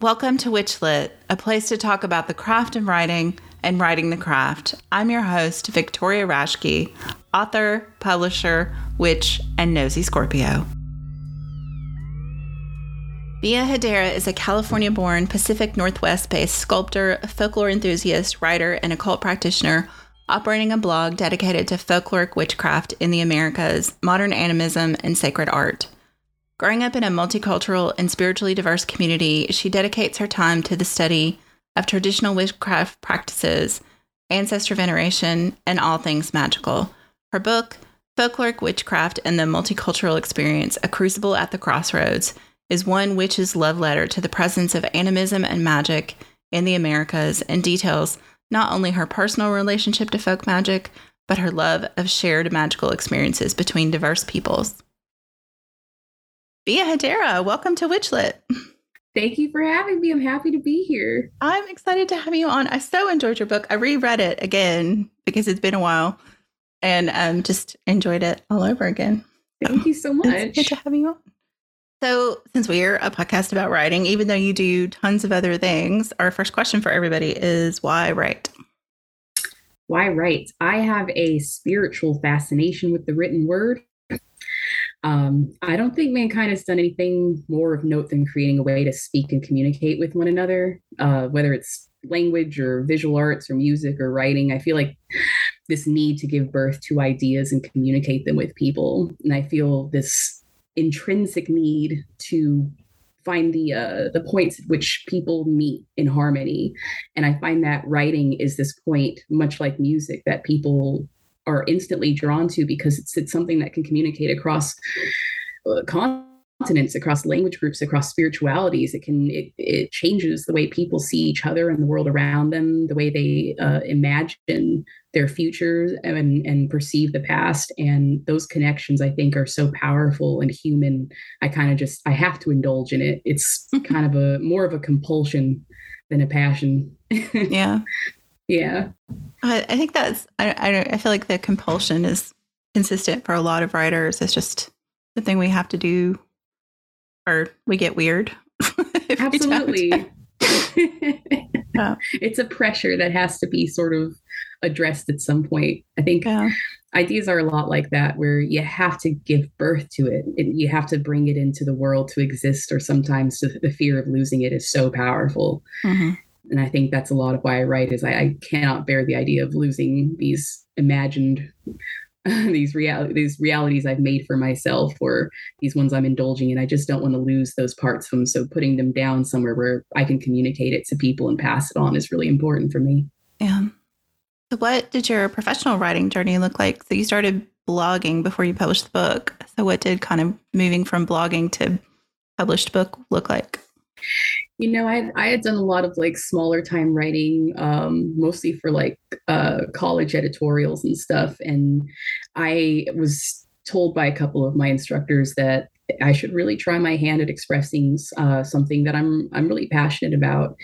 Welcome to Witchlit, a place to talk about the craft of writing and writing the craft. I'm your host, Victoria Raschke, author, publisher, witch, and nosy Scorpio. Via Hedera is a California-born, Pacific Northwest-based sculptor, folklore enthusiast, writer, and occult practitioner operating a blog dedicated to folkloric witchcraft in the Americas, modern animism, and sacred art. Growing up in a multicultural and spiritually diverse community, she dedicates her time to the study of traditional witchcraft practices, ancestor veneration, and all things magical. Her book, Folkloric Witchcraft and the Multicultural Experience, A Crucible at the Crossroads, is one witch's love letter to the presence of animism and magic in the Americas and details not only her personal relationship to folk magic, but her love of shared magical experiences between diverse peoples. Via Hedera, welcome to Witchlit. Thank you for having me. I'm happy to be here. I'm excited to have you on. I so enjoyed your book. I reread it again because it's been a while and just enjoyed it all over again. Thank you so much. It's good to have you on. So since we're a podcast about writing, even though you do tons of other things, our first question for everybody is why write? Why write? I have a spiritual fascination with the written word. I don't think mankind has done anything more of note than creating a way to speak and communicate with one another, whether it's language or visual arts or music or writing. I feel like this need to give birth to ideas and communicate them with people. And I feel this intrinsic need to find the points at which people meet in harmony. And I find that writing is this point, much like music, that people are instantly drawn to because it's something that can communicate across continents, across language groups, across spiritualities. It changes the way people see each other and the world around them, the way they imagine their futures and perceive the past. And those connections, I think, are so powerful and human. I have to indulge in it. It's kind of more of a compulsion than a passion. Yeah. Yeah, I think that's. I feel like the compulsion is consistent for a lot of writers. It's just the thing we have to do, or we get weird. Absolutely, it's a pressure that has to be sort of addressed at some point. I think ideas are a lot like that, where you have to give birth to it, and you have to bring it into the world to exist. Or sometimes the fear of losing it is so powerful. Mm-hmm. And I think that's a lot of why I write is I cannot bear the idea of losing these imagined, these realities I've made for myself or these ones I'm indulging in. I just don't want to lose those parts of them. So putting them down somewhere where I can communicate it to people and pass it on is really important for me. Yeah. So what did your professional writing journey look like? So you started blogging before you published the book. So what did kind of moving from blogging to published book look like? You know, I had done a lot of like smaller time writing, mostly for like college editorials and stuff. And I was told by a couple of my instructors that I should really try my hand at expressing something that I'm really passionate about.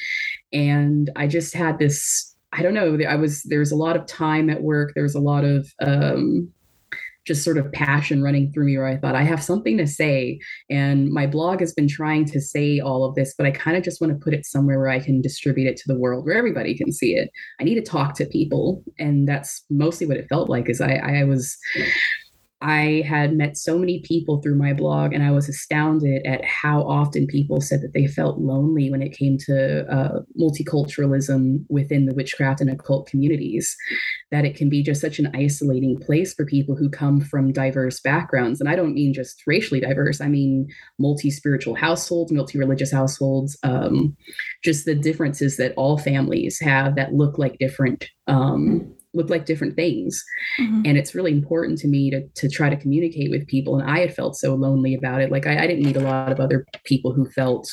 And I just had this, I don't know, there was a lot of time at work. There was a lot of just sort of passion running through me where I thought I have something to say. And my blog has been trying to say all of this, but I kind of just want to put it somewhere where I can distribute it to the world, where everybody can see it. I need to talk to people. And that's mostly what it felt like is I had met so many people through my blog, and I was astounded at how often people said that they felt lonely when it came to multiculturalism within the witchcraft and occult communities, that it can be just such an isolating place for people who come from diverse backgrounds. And I don't mean just racially diverse. I mean, multi-spiritual households, multi-religious households, just the differences that all families have that look like different things. Mm-hmm. And it's really important to me to try to communicate with people. And I had felt so lonely about it. Like I didn't meet a lot of other people who felt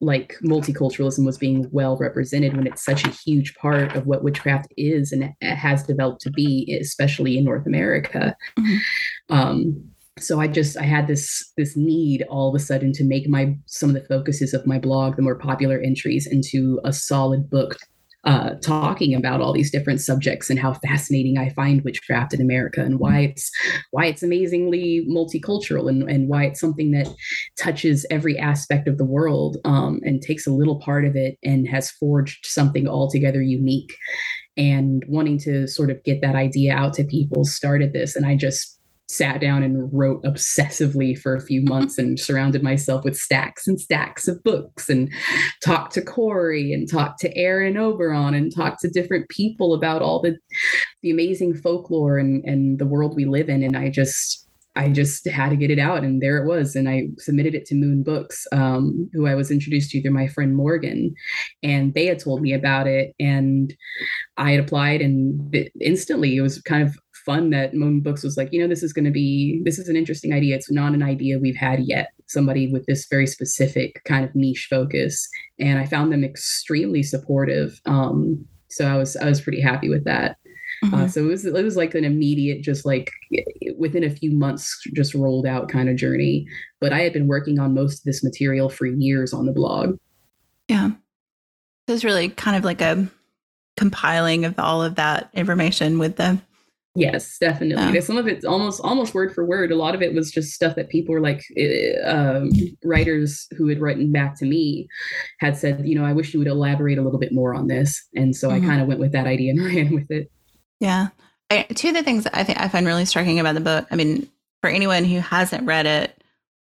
like multiculturalism was being well represented when it's such a huge part of what witchcraft is and has developed to be, especially in North America. Mm-hmm. So I had this need all of a sudden to make some of the focuses of my blog, the more popular entries, into a solid book talking about all these different subjects and how fascinating I find witchcraft in America, and why it's amazingly multicultural, and why it's something that touches every aspect of the world, and takes a little part of it and has forged something altogether unique. And wanting to sort of get that idea out to people started this. And I just sat down and wrote obsessively for a few months and surrounded myself with stacks and stacks of books, and talked to Corey and talked to Aaron Oberon and talked to different people about all the amazing folklore and the world we live in. And I just had to get it out, and there it was. And I submitted it to Moon Books, who I was introduced to through my friend Morgan, and they had told me about it, and I had applied, and instantly it was kind of fun that Moon Books was like, this is an interesting idea. It's not an idea we've had yet. Somebody with this very specific kind of niche focus. And I found them extremely supportive. So I was pretty happy with that. Mm-hmm. So it was like an immediate, just like within a few months, just rolled out kind of journey. But I had been working on most of this material for years on the blog. Yeah. It was really kind of like a compiling of all of that information with the. Yes, definitely. Some of it's almost word for word. A lot of it was just stuff that people were like, writers who had written back to me had said, I wish you would elaborate a little bit more on this. And so mm-hmm. I kind of went with that idea and ran with it. Yeah. Two of the things that I think I find really striking about the book, I mean, for anyone who hasn't read it,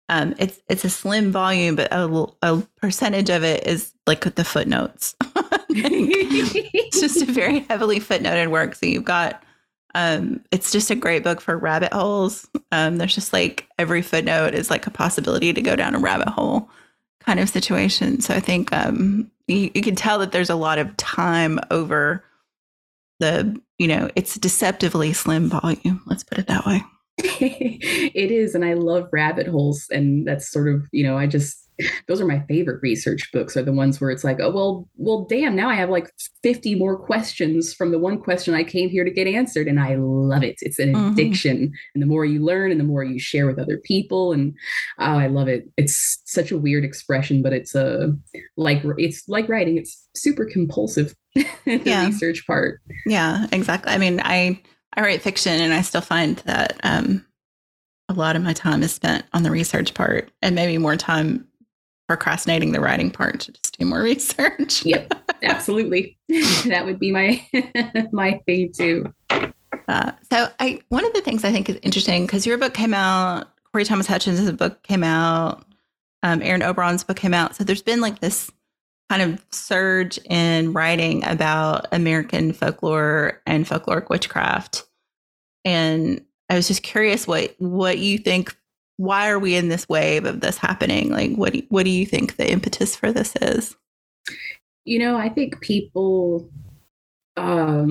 it's a slim volume, but a percentage of it is like with the footnotes. It's just a very heavily footnoted work. So you've got it's just a great book for rabbit holes. There's just like every footnote is like a possibility to go down a rabbit hole kind of situation. So I think you can tell that there's a lot of time over the, it's deceptively slim volume. Let's put it that way. It is. And I love rabbit holes. And that's sort of, those are my favorite research books, are the ones where it's like, oh, well, damn, now I have like 50 more questions from the one question I came here to get answered. And I love it. It's an mm-hmm. addiction. And the more you learn and the more you share with other people. And oh, I love it. It's such a weird expression, but it's like writing. It's super compulsive. The research part. Yeah, exactly. I mean, I write fiction, and I still find that a lot of my time is spent on the research part, and maybe more time procrastinating the writing part to just do more research. Yep, absolutely. That would be my thing too. So one of the things I think is interesting, because your book came out, Corey Thomas Hutchins' book came out, Aaron Oberon's book came out. So there's been like this kind of surge in writing about American folklore and folkloric witchcraft. And I was just curious what you think, why are we in this wave of this happening? Like, what do you think the impetus for this is? I think people, I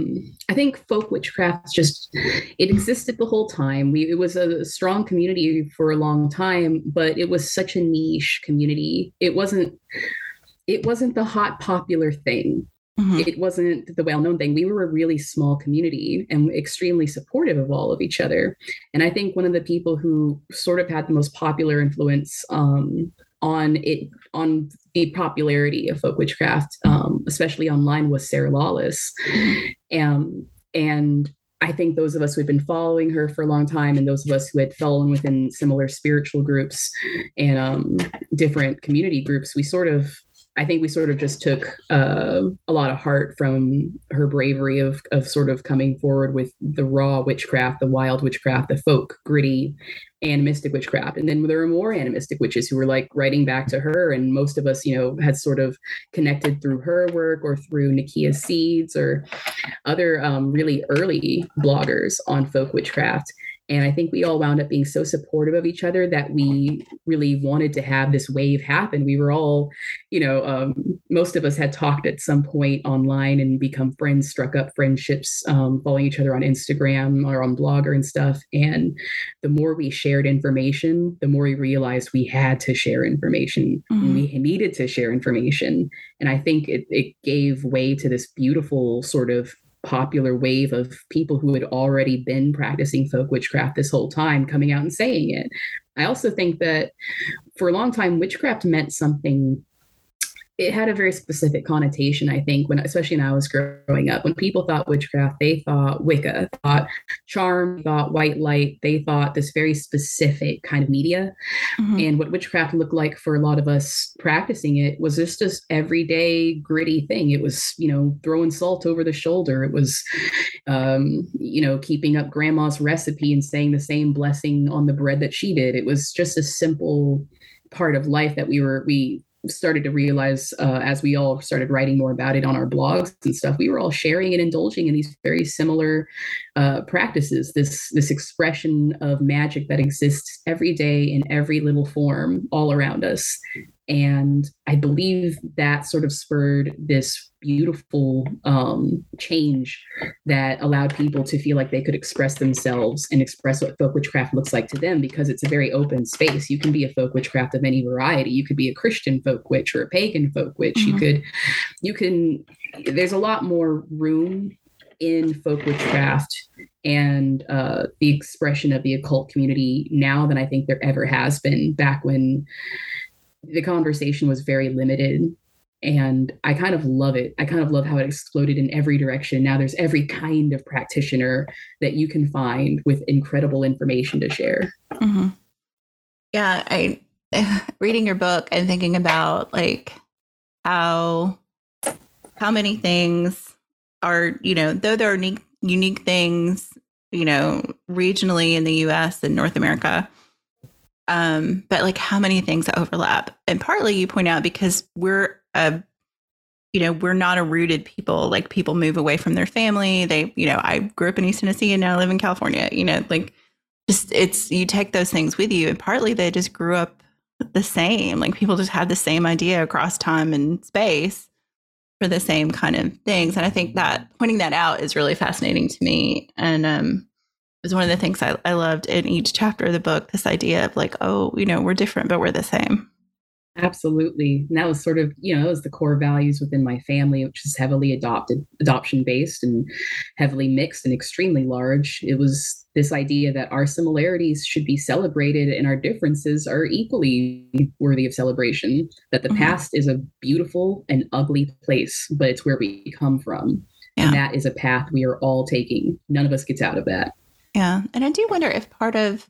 think folk witchcraft just, it existed the whole time. It was a strong community for a long time, but it was such a niche community. It wasn't the hot popular thing. Mm-hmm. It wasn't the well-known thing. We were a really small community and extremely supportive of all of each other. And I think one of the people who sort of had the most popular influence on the popularity of folk witchcraft, especially online, was Sarah Lawless. And I think those of us who had been following her for a long time, and those of us who had fallen within similar spiritual groups and different community groups, I think we just took a lot of heart from her bravery of sort of coming forward with the raw witchcraft, the wild witchcraft, the folk, gritty, animistic witchcraft. And then there were more animistic witches who were like writing back to her. And most of us, had sort of connected through her work or through Nikia Seeds or other really early bloggers on folk witchcraft. And I think we all wound up being so supportive of each other that we really wanted to have this wave happen. We were all, most of us had talked at some point online and become friends, struck up friendships, following each other on Instagram or on Blogger and stuff. And the more we shared information, the more we realized we had to share information. Mm-hmm. We needed to share information. And I think it gave way to this beautiful sort of popular wave of people who had already been practicing folk witchcraft this whole time coming out and saying it. I also think that for a long time, witchcraft meant something it had a very specific connotation, I think, when, especially when I was growing up, when people thought witchcraft, they thought Wicca, thought charm, thought white light, they thought this very specific kind of media. Mm-hmm. And what witchcraft looked like for a lot of us practicing it was just this everyday gritty thing. It was, you know, throwing salt over the shoulder. It was, you know, keeping up grandma's recipe and saying the same blessing on the bread that she did. It was just a simple part of life that we started to realize as we all started writing more about it on our blogs and stuff, we were all sharing and indulging in these very similar practices, this expression of magic that exists every day in every little form all around us. And I believe that sort of spurred this beautiful change that allowed people to feel like they could express themselves and express what folk witchcraft looks like to them, because it's a very open space. You can be a folk witchcraft of any variety. You could be a Christian folk witch or a pagan folk witch. Mm-hmm. There's a lot more room in folk witchcraft and the expression of the occult community now than I think there ever has been, back when the conversation was very limited. And I kind of love it. I kind of love how it exploded in every direction. Now there's every kind of practitioner that you can find with incredible information to share. Mm-hmm. Yeah. Reading your book and thinking about like how many things are, you know, though there are unique things, you know, regionally in the US and North America, but like how many things overlap. And partly you point out because we're not a rooted people. Like people move away from their family. They, you know, I grew up in East Tennessee and now live in California, you know, like just it's, you take those things with you. And partly they just grew up the same, like people just had the same idea across time and space for the same kind of things. And I think that pointing that out is really fascinating to me. And, was one of the things I loved in each chapter of the book, this idea of like, oh, you know, we're different, but we're the same. Absolutely. And that was sort of, you know, it was the core values within my family, which is heavily adoption based and heavily mixed and extremely large. It was this idea that our similarities should be celebrated and our differences are equally worthy of celebration, that the mm-hmm. past is a beautiful and ugly place, but it's where we come from. Yeah. And that is a path we are all taking. None of us gets out of that. Yeah. And I do wonder if part of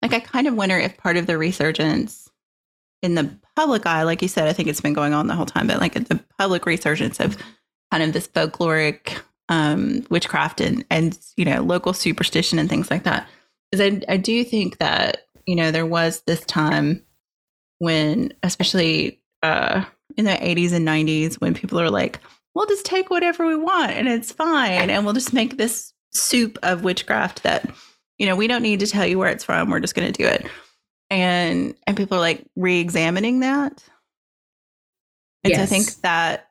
the resurgence in the public eye, like you said, I think it's been going on the whole time, but like the public resurgence of kind of this folkloric witchcraft and, you know, local superstition and things like that. Because I do think that, you know, there was this time when, especially in the 80s and 90s, when people are like, we'll just take whatever we want and it's fine. And we'll just make this soup of witchcraft that, you know, we don't need to tell you where it's from, we're just going to do it. And people are like re-examining that. And yes. So I think that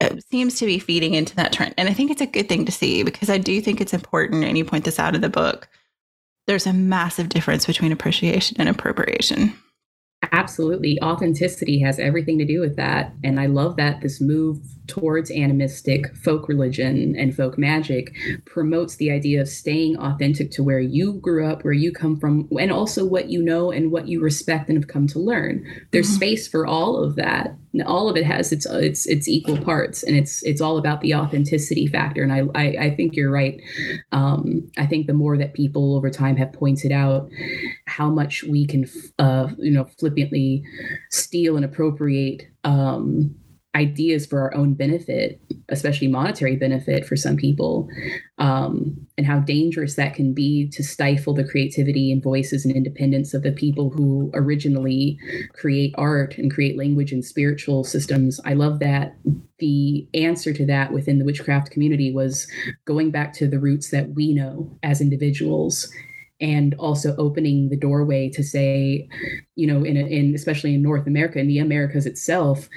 it seems to be feeding into that trend. And I think it's a good thing to see, because I do think it's important, and you point this out in the book, there's a massive difference between appreciation and appropriation. Absolutely. Authenticity has everything to do with that. And I love that this move towards animistic folk religion and folk magic promotes the idea of staying authentic to where you grew up, where you come from, and also what you know and what you respect and have come to learn. There's mm-hmm. space for all of that. And all of it has its equal parts, and it's all about the authenticity factor. And I think you're right. I think the more that people over time have pointed out how much we can, flippantly steal and appropriate ideas for our own benefit, especially monetary benefit for some people, and how dangerous that can be to stifle the creativity and voices and independence of the people who originally create art and create language and spiritual systems. I love that the answer to that within the witchcraft community was going back to the roots that we know as individuals, and also opening the doorway to say, you know, in especially in North America, in the Americas itself,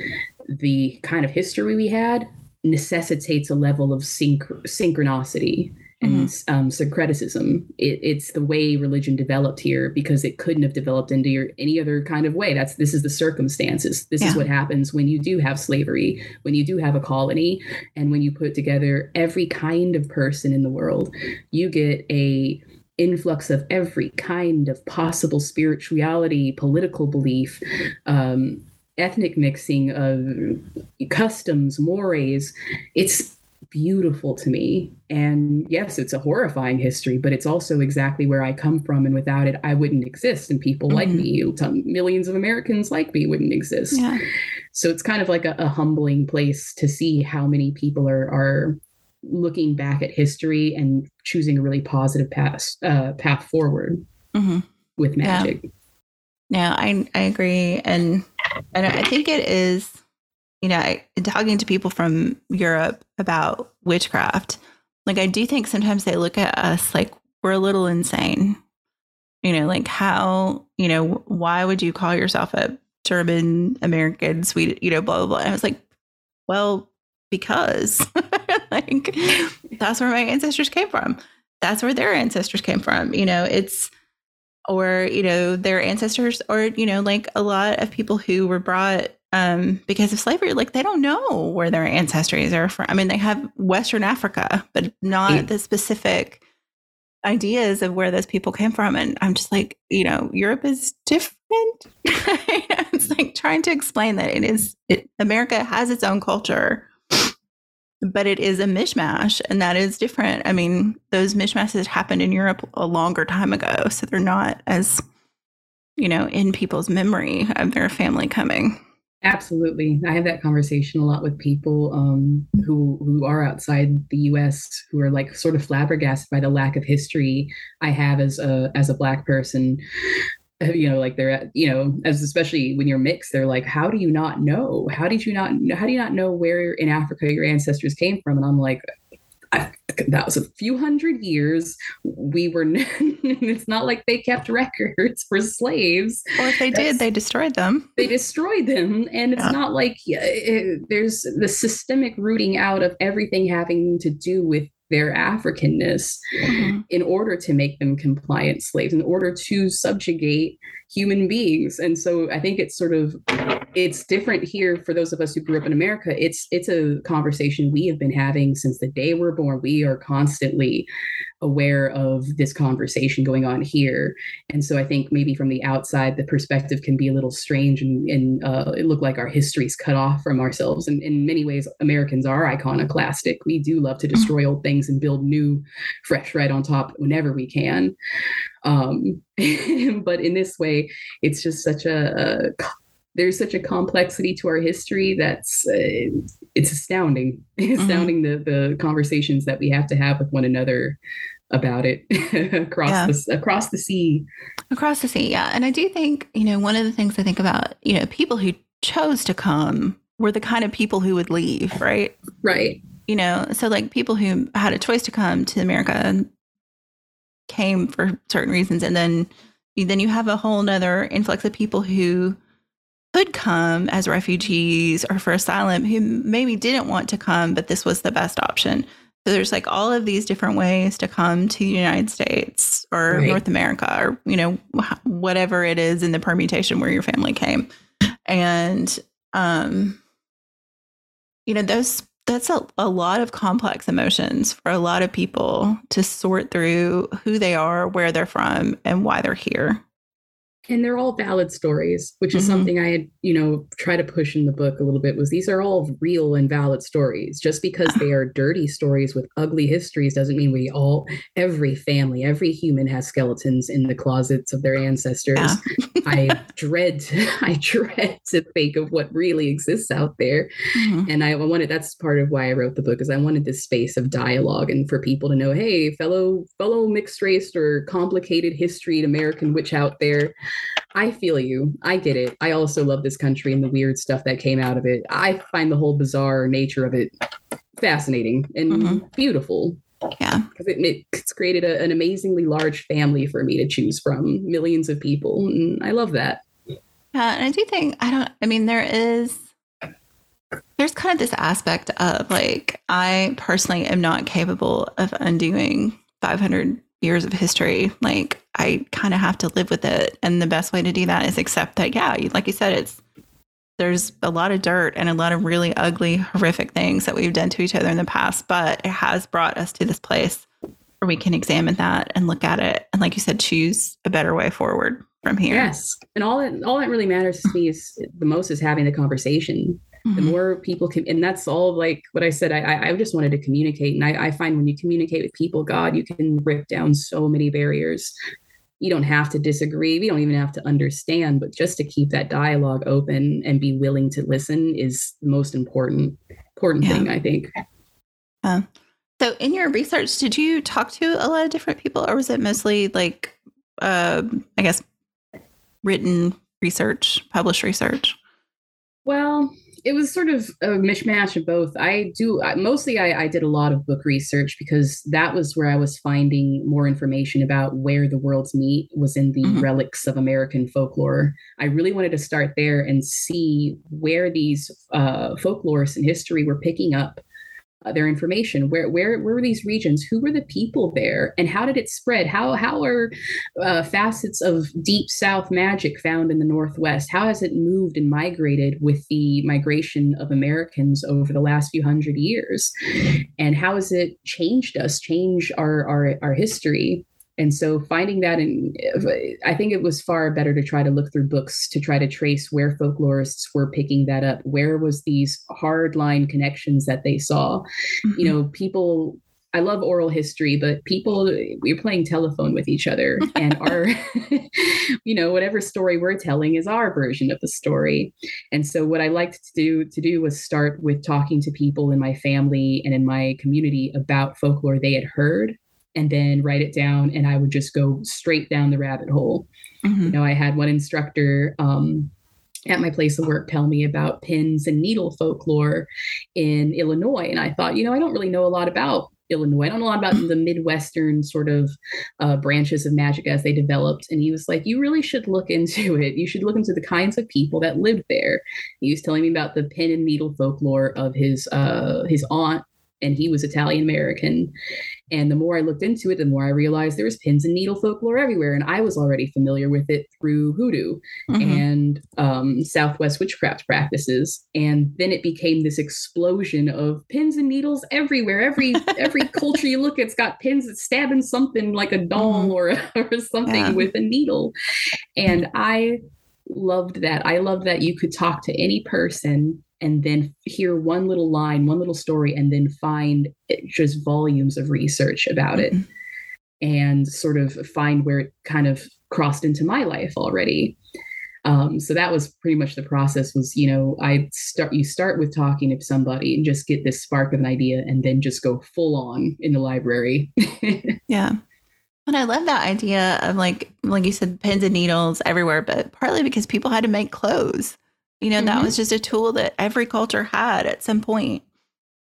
the kind of history we had necessitates a level of synchronicity and syncretism. It's the way religion developed here, because it couldn't have developed into any other kind of way. This is the circumstances. This is what happens when you do have slavery, when you do have a colony, and when you put together every kind of person in the world, you get a influx of every kind of possible spirituality, political belief, ethnic mixing of customs, mores. It's beautiful to me. And yes, it's a horrifying history, but it's also exactly where I come from. And without it, I wouldn't exist. And people like me, millions of Americans like me wouldn't exist. Yeah. So it's kind of like a humbling place to see how many people are looking back at history and choosing a really positive path forward with magic. Yeah. No, I agree. And I think it is, you know, in talking to people from Europe about witchcraft, like I do think sometimes they look at us like we're a little insane, you know, like how, you know, why would you call yourself a German American, Swedish, you know, blah, blah, blah. And I was like, well, because like that's where my ancestors came from. That's where their ancestors came from. You know, it's, or, you know, their ancestors, or, you know, like a lot of people who were brought because of slavery, like they don't know where their ancestries are from. I mean, they have Western Africa, but not the specific ideas of where those people came from. And I'm just like, you know, Europe is different. It's like trying to explain that America has its own culture, but it is a mishmash, and that is different. I mean, those mishmashes happened in Europe a longer time ago, so they're not as, you know, in people's memory of their family coming. Absolutely. I have that conversation a lot with people who are outside the U.S. who are like sort of flabbergasted by the lack of history I have as a Black person. You know, like they're, you know, as especially when you're mixed, they're like, how do you not know? How do you not know where in Africa your ancestors came from? And I'm like, that was a few hundred years. We were, it's not like they kept records for slaves. Or if they did, they destroyed them. And it's not like there's the systemic rooting out of everything having to do with their Africanness in order to make them compliant slaves, in order to subjugate human beings. And so I think it's sort of, it's different here for those of us who grew up in America. It's a conversation we have been having since the day we're born. We are constantly aware of this conversation going on here. And so I think maybe from the outside, the perspective can be a little strange and it looked like our history's cut off from ourselves. And in many ways, Americans are iconoclastic. We do love to destroy old things and build new, fresh, right on top whenever we can. But in this way, it's just such there's such a complexity to our history that's it's astounding. The conversations that we have to have with one another about it across the sea. Yeah. And I do think, you know, one of the things I think about, you know, people who chose to come were the kind of people who would leave. Right. You know, so like people who had a choice to come to America came for certain reasons. And then you have a whole nother influx of people who could come as refugees or for asylum, who maybe didn't want to come, but this was the best option. So there's like all of these different ways to come to the United States or North America, or, you know, whatever it is in the permutation where your family came. And, you know, that's a lot of complex emotions for a lot of people to sort through who they are, where they're from, and why they're here. And they're all valid stories, which is something I had, you know, try to push in the book a little bit, was these are all real and valid stories. Just because they are dirty stories with ugly histories doesn't mean every family, every human has skeletons in the closets of their ancestors. Yeah. I dread to think of what really exists out there. And that's part of why I wrote the book, is I wanted this space of dialogue and for people to know, hey, fellow mixed race or complicated historied American witch out there, I feel you. I get it. I also love this country and the weird stuff that came out of it. I find the whole bizarre nature of it fascinating and beautiful. Yeah. Because it's created an amazingly large family for me to choose from, millions of people. And I love that. Yeah. And I do think, there's kind of this aspect of like, I personally am not capable of undoing 500 years of history. Like, I kind of have to live with it. And the best way to do that is accept that, yeah, like you said, there's a lot of dirt and a lot of really ugly, horrific things that we've done to each other in the past, but it has brought us to this place where we can examine that and look at it. And like you said, choose a better way forward from here. Yes. And all that really matters to me is the most is having the conversation. Mm-hmm. The more people can, and that's all like what I said, I just wanted to communicate. And I find when you communicate with people, God, you can rip down so many barriers. You don't have to disagree. We don't even have to understand, but just to keep that dialogue open and be willing to listen is the most important thing, I think. So in your research, did you talk to a lot of different people, or was it mostly like, I guess, written research, published research? Well, it was sort of a mishmash of both. I did a lot of book research because that was where I was finding more information about where the worlds meet was in the relics of American folklore. I really wanted to start there and see where these folklorists in history were picking up their information. Where were these regions? Who were the people there? And how did it spread? How are facets of deep South magic found in the Northwest? How has it moved and migrated with the migration of Americans over the last few hundred years? And how has it changed us, changed our history? And so finding that, and I think it was far better to try to look through books to try to trace where folklorists were picking that up. Where was these hard line connections that they saw? Mm-hmm. You know, people, I love oral history, but people, we're playing telephone with each other and our, you know, whatever story we're telling is our version of the story. And so what I liked to do was start with talking to people in my family and in my community about folklore they had heard, and then write it down, and I would just go straight down the rabbit hole. Mm-hmm. You know, I had one instructor at my place of work tell me about pins and needle folklore in Illinois, and I thought, you know, I don't really know a lot about Illinois. I don't know a lot about the Midwestern sort of branches of magic as they developed. And he was like, you really should look into it. You should look into the kinds of people that lived there. He was telling me about the pin and needle folklore of his aunt, and he was Italian American. And the more I looked into it, the more I realized there was pins and needle folklore everywhere. And I was already familiar with it through hoodoo and Southwest witchcraft practices. And then it became this explosion of pins and needles everywhere. Every culture you look at, it's got pins that's stabbing something like a doll or something with a needle. And I loved that. I loved that you could talk to any person and then hear one little line, one little story, and then find just volumes of research about it and sort of find where it kind of crossed into my life already. So that was pretty much the process was, you know, you start with talking to somebody and just get this spark of an idea and then just go full on in the library. Yeah. And I love that idea of like you said, pins and needles everywhere, but partly because people had to make clothes. You know, that was just a tool that every culture had at some point.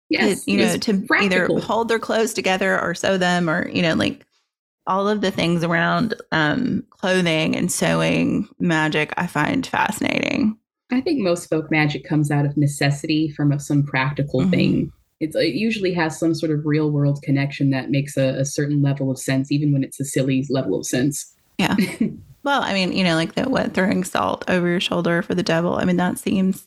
Yes. To practical. Either hold their clothes together or sew them or, you know, like all of the things around clothing and sewing magic I find fascinating. I think most folk magic comes out of necessity from some practical thing. It usually has some sort of real world connection that makes a certain level of sense, even when it's a silly level of sense. Yeah. Well, I mean, you know, like that, what, throwing salt over your shoulder for the devil. I mean, that seems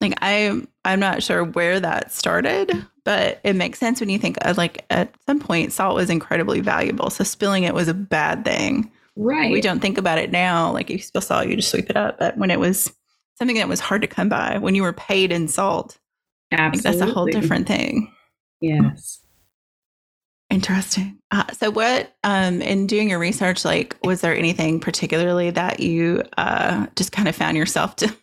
like I'm not sure where that started, but it makes sense when you think like at some point salt was incredibly valuable. So spilling it was a bad thing. Right. We don't think about it now. Like if you spill salt, you just sweep it up. But when it was something that was hard to come by, when you were paid in salt, absolutely. Like that's a whole different thing. Yes. Interesting. So what, in doing your research, like, was there anything particularly that you just kind of found yourself to,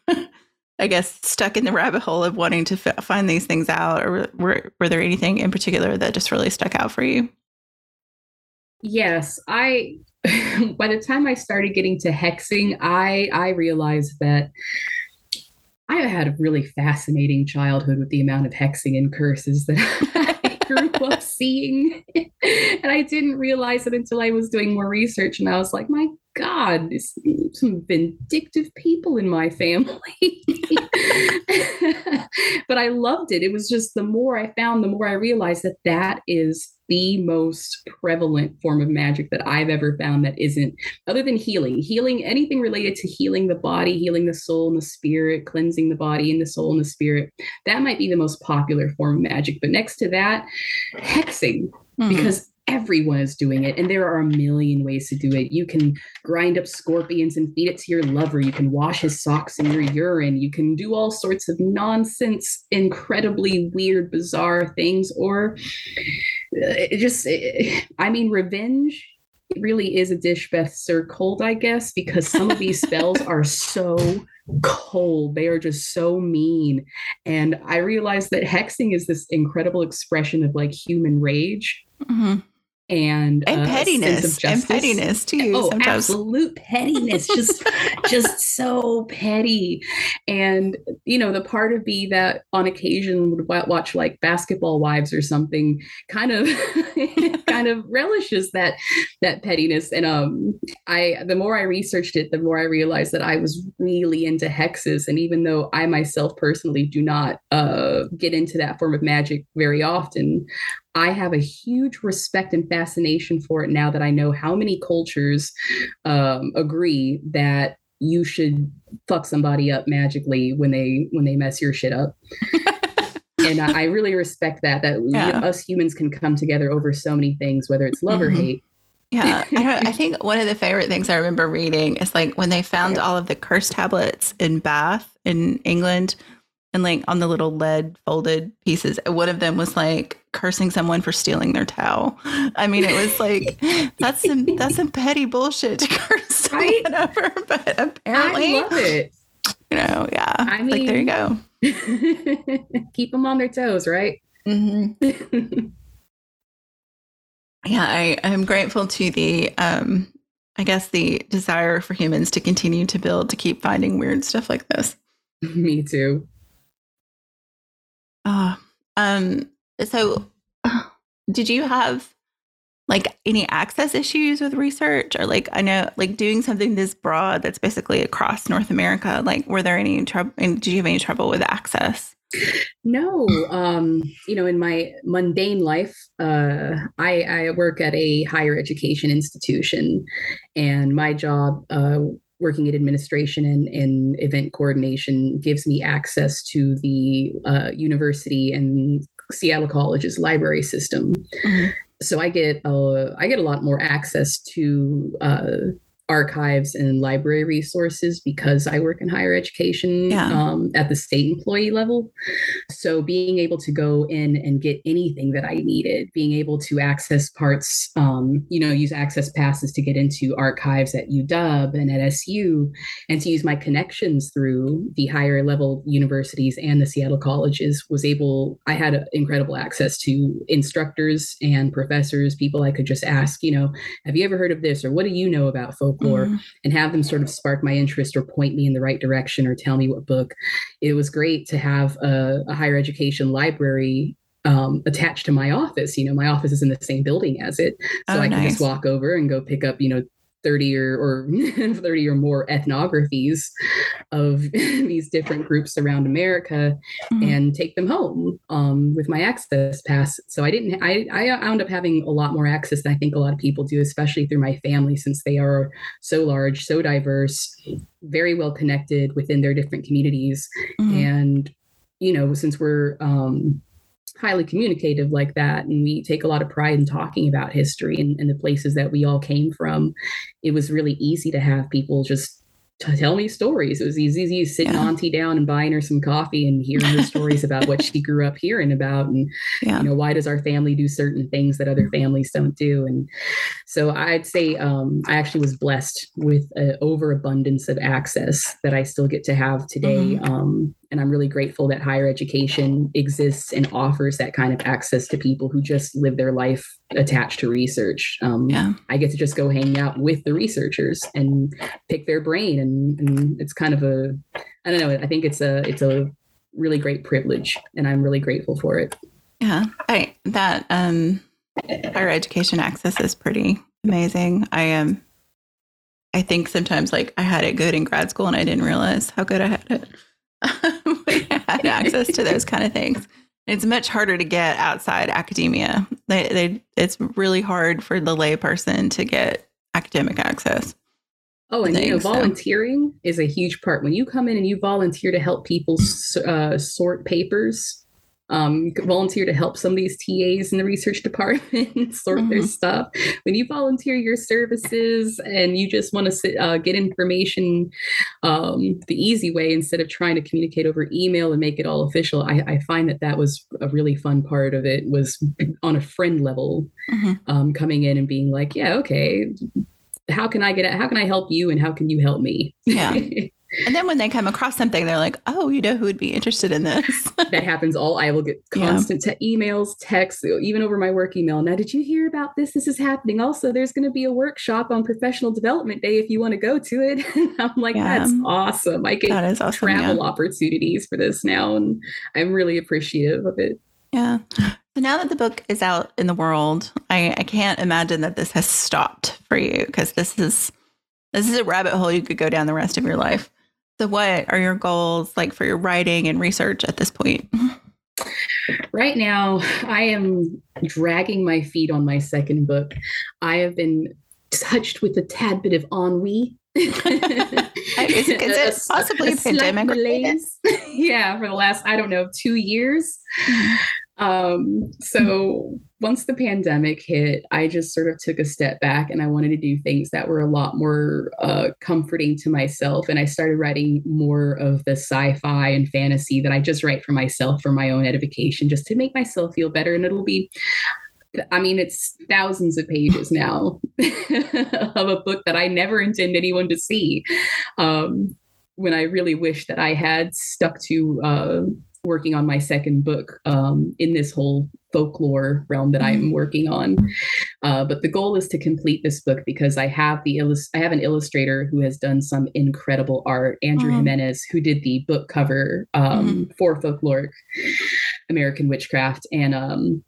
I guess, stuck in the rabbit hole of wanting to find these things out? Or were there anything in particular that just really stuck out for you? Yes, by the time I started getting to hexing, I realized that I had a really fascinating childhood with the amount of hexing and curses that grew up seeing. And I didn't realize it until I was doing more research, and I was like, my God, there's some vindictive people in my family. But I loved it. It was just the more I found, the more I realized that is the most prevalent form of magic that I've ever found that isn't, other than healing, anything related to healing the body, healing the soul and the spirit, cleansing the body and the soul and the spirit. That might be the most popular form of magic. But next to that, hexing, because everyone is doing it. And there are a million ways to do it. You can grind up scorpions and feed it to your lover. You can wash his socks in your urine. You can do all sorts of nonsense, incredibly weird, bizarre things. Or revenge. It really is a dish best served cold, I guess, because some of these spells are so cold. They are just so mean. And I realized that hexing is this incredible expression of like human rage. Mm-hmm. And pettiness, and pettiness too. Oh, sometimes. Absolute pettiness, just so petty. And you know, the part of me that on occasion would watch like Basketball Wives or something, kind of relishes that pettiness. And the more I researched it, the more I realized that I was really into hexes. And even though I myself personally do not get into that form of magic very often, I have a huge respect and fascination for it now that I know how many cultures agree that you should fuck somebody up magically when they mess your shit up. And I really respect that yeah. Us humans can come together over so many things, whether it's love mm-hmm. or hate. Yeah, I think one of the favorite things I remember reading is like when they found all of the curse tablets in Bath in England. And like on the little lead folded pieces, one of them was like cursing someone for stealing their towel. I mean, it was like, that's some petty bullshit to curse someone over, but apparently, I love it. You know, yeah. I mean, like, there you go. Keep them on their toes, right? Mm-hmm. Yeah, I'm grateful to the, I guess, the desire for humans to continue to build, to keep finding weird stuff like this. Me too. So did you have like any access issues with research, or like, I know, like doing something this broad that's basically across North America, like were there any trouble, and did you have any trouble with access? No. You know, in my mundane life, I work at a higher education institution, and my job, working in administration and event coordination, gives me access to the university and Seattle College's library system. Mm-hmm. So I get a lot more access to archives and library resources because I work in higher education at the state employee level. So being able to go in and get anything that I needed, being able to access parts, use access passes to get into archives at UW and at SU, and to use my connections through the higher level universities and the Seattle colleges, I had incredible access to instructors and professors, people I could just ask, you know, have you ever heard of this? Or what do you know about folklore? Mm-hmm. And have them sort of spark my interest or point me in the right direction or tell me what book. It was great to have a higher education library attached to my office. You know, my office is in the same building as it. So I can just walk over and go pick up, you know, 30 or more ethnographies of these different groups around America mm-hmm. and take them home with my access pass. So I wound up having a lot more access than I think a lot of people do, especially through my family, since they are so large, so diverse, very well connected within their different communities. Mm-hmm. And, you know, since we're, highly communicative like that, and we take a lot of pride in talking about history and the places that we all came from, it was really easy to have people just tell me stories. It was easy sitting Auntie down and buying her some coffee and hearing her stories about what she grew up hearing about, and you know, why does our family do certain things that other families don't do. And so I'd say I actually was blessed with an overabundance of access that I still get to have today. Mm-hmm. And I'm really grateful that higher education exists and offers that kind of access to people who just live their life attached to research. I get to just go hang out with the researchers and pick their brain. And it's kind of I think it's a really great privilege, and I'm really grateful for it. Yeah. Higher education access is pretty amazing. I think sometimes like I had it good in grad school and I didn't realize how good I had it. We had access to those kind of things. It's much harder to get outside academia. It's really hard for the lay person to get academic access. Oh, and you know, volunteering is a huge part. When you come in and you volunteer to help people sort papers, volunteer to help some of these TAs in the research department sort their stuff. When you volunteer your services and you just want to get information the easy way instead of trying to communicate over email and make it all official, I find that was a really fun part of it, was on a friend level, coming in and being like, yeah, okay, how can I help you and how can you help me? Yeah. And then when they come across something, they're like, oh, you know who would be interested in this? That happens all. I will get constant emails, texts, even over my work email. Now, did you hear about this? This is happening. Also, there's going to be a workshop on Professional Development Day if you want to go to it. And I'm like, that's awesome. I get awesome, travel opportunities for this now. And I'm really appreciative of it. Yeah. So now that the book is out in the world, I can't imagine that this has stopped for you, because this is a rabbit hole you could go down the rest of your life. So what are your goals like for your writing and research at this point? Right now, I am dragging my feet on my second book. I have been touched with a tad bit of ennui. Is it possibly a pandemic? Yeah, for the last, 2 years. So once the pandemic hit, I just sort of took a step back and I wanted to do things that were a lot more comforting to myself. And I started writing more of the sci-fi and fantasy that I just write for myself, for my own edification, just to make myself feel better. And it'll be, it's thousands of pages now of a book that I never intend anyone to see. When I really wish that I had stuck to, working on my second book in this whole folklore realm that I'm working on. But the goal is to complete this book because I have I have an illustrator who has done some incredible art, Andrew Jimenez, who did the book cover for Folkloric American Witchcraft. And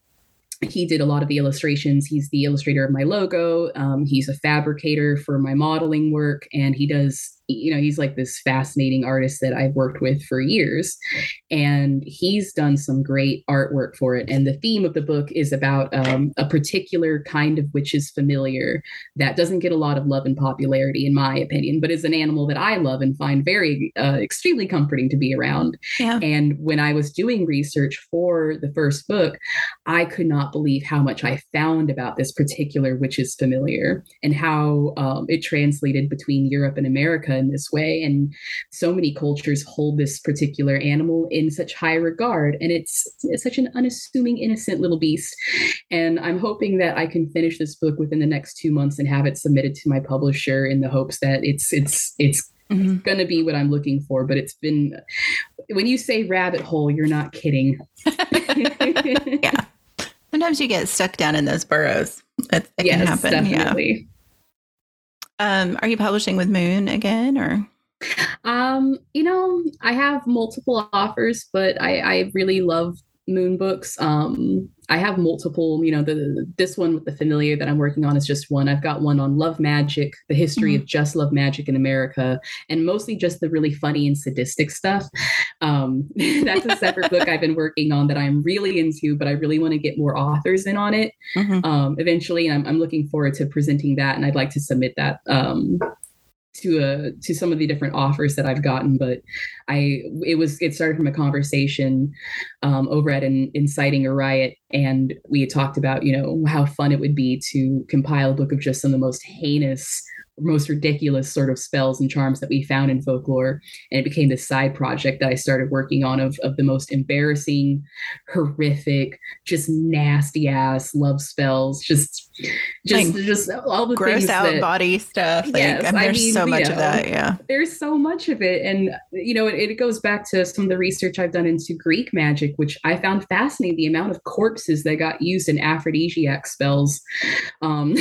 he did a lot of the illustrations. He's the illustrator of my logo. He's a fabricator for my modeling work. And he does, he's like this fascinating artist that I've worked with for years. And he's done some great artwork for it. And the theme of the book is about a particular kind of witch's familiar that doesn't get a lot of love and popularity, in my opinion, but is an animal that I love and find very, extremely comforting to be around. Yeah. And when I was doing research for the first book, I could not believe how much I found about this particular witch's familiar and how it translated between Europe and America in this way. And so many cultures hold this particular animal in such high regard. And it's such an unassuming, innocent little beast. And I'm hoping that I can finish this book within the next 2 months and have it submitted to my publisher in the hopes that it's going to be what I'm looking for. But it's been, when you say rabbit hole, you're not kidding. Yeah. Sometimes you get stuck down in those burrows. It can happen. Definitely. Yeah. Are you publishing with Moon again, or? I have multiple offers, but I really love Moon Books. I have multiple, this one with the familiar that I'm working on is just one. I've got one on love magic, the history of just love magic in America, and mostly just the really funny and sadistic stuff. That's a separate book I've been working on that I'm really into, but I really want to get more authors in on it. Eventually, and I'm looking forward to presenting that, and I'd like to submit that to some of the different offers that I've gotten, but it started from a conversation over at Inciting a Riot, and we had talked about how fun it would be to compile a book of just some of the most heinous, most ridiculous sort of spells and charms that we found in folklore, and it became this side project that I started working on of the most embarrassing, horrific, just nasty ass love spells, just all the gross things out that, body stuff. There's so much of that. Yeah, there's so much of it, and it goes back to some of the research I've done into Greek magic, which I found fascinating. The amount of corpses that got used in aphrodisiac spells. And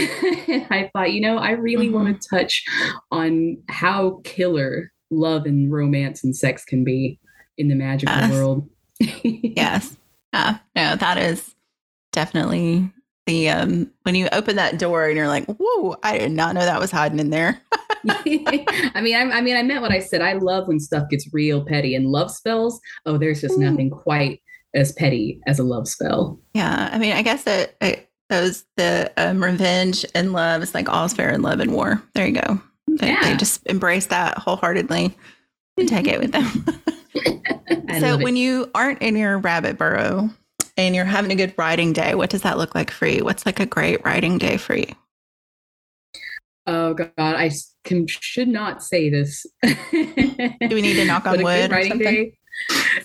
I thought, I really want to touch on how killer love and romance and sex can be in the magical world. Yes. No, that is definitely the when you open that door and you're like, whoa, I did not know that was hiding in there. I mean, I meant what I said. I love when stuff gets real petty, and love spells, there's just nothing quite as petty as a love spell. Yeah. I mean, I guess that revenge and love is like all's fair in love and war. There you go. They just embrace that wholeheartedly and take it with them. So when you aren't in your rabbit burrow and you're having a good writing day, what does that look like for you? What's like a great writing day for you? Oh God, should not say this. Do we need to knock on wood or something?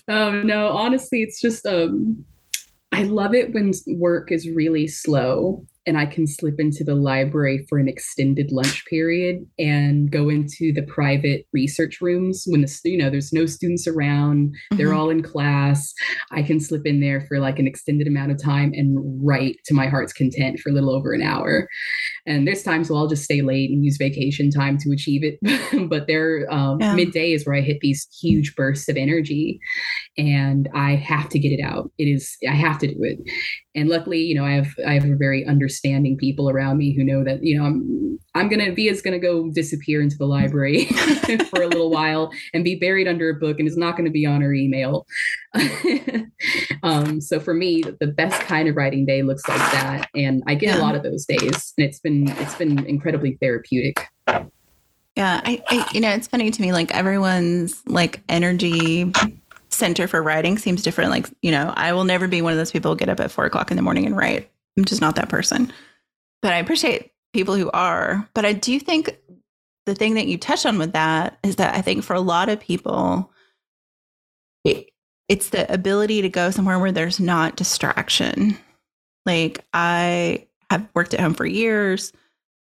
No, honestly, it's just, I love it when work is really slow and I can slip into the library for an extended lunch period and go into the private research rooms when there's no students around, they're all in class. I can slip in there for like an extended amount of time and write to my heart's content for a little over an hour. And there's times where I'll just stay late and use vacation time to achieve it. But midday is where I hit these huge bursts of energy and I have to get it out. I have to do it. And luckily, I have a very understanding people around me who know that, Via's going to go disappear into the library for a little while and be buried under a book and is not going to be on her email. So for me, the best kind of writing day looks like that. And I get a lot of those days and it's been incredibly therapeutic. Yeah. I it's funny to me, like everyone's like energy center for writing seems different. Like, I will never be one of those people who get up at 4:00 in the morning and write. I'm just not that person, but I appreciate people who are. But I do think the thing that you touched on with that is that I think for a lot of people, it's the ability to go somewhere where there's not distraction. Like I have worked at home for years,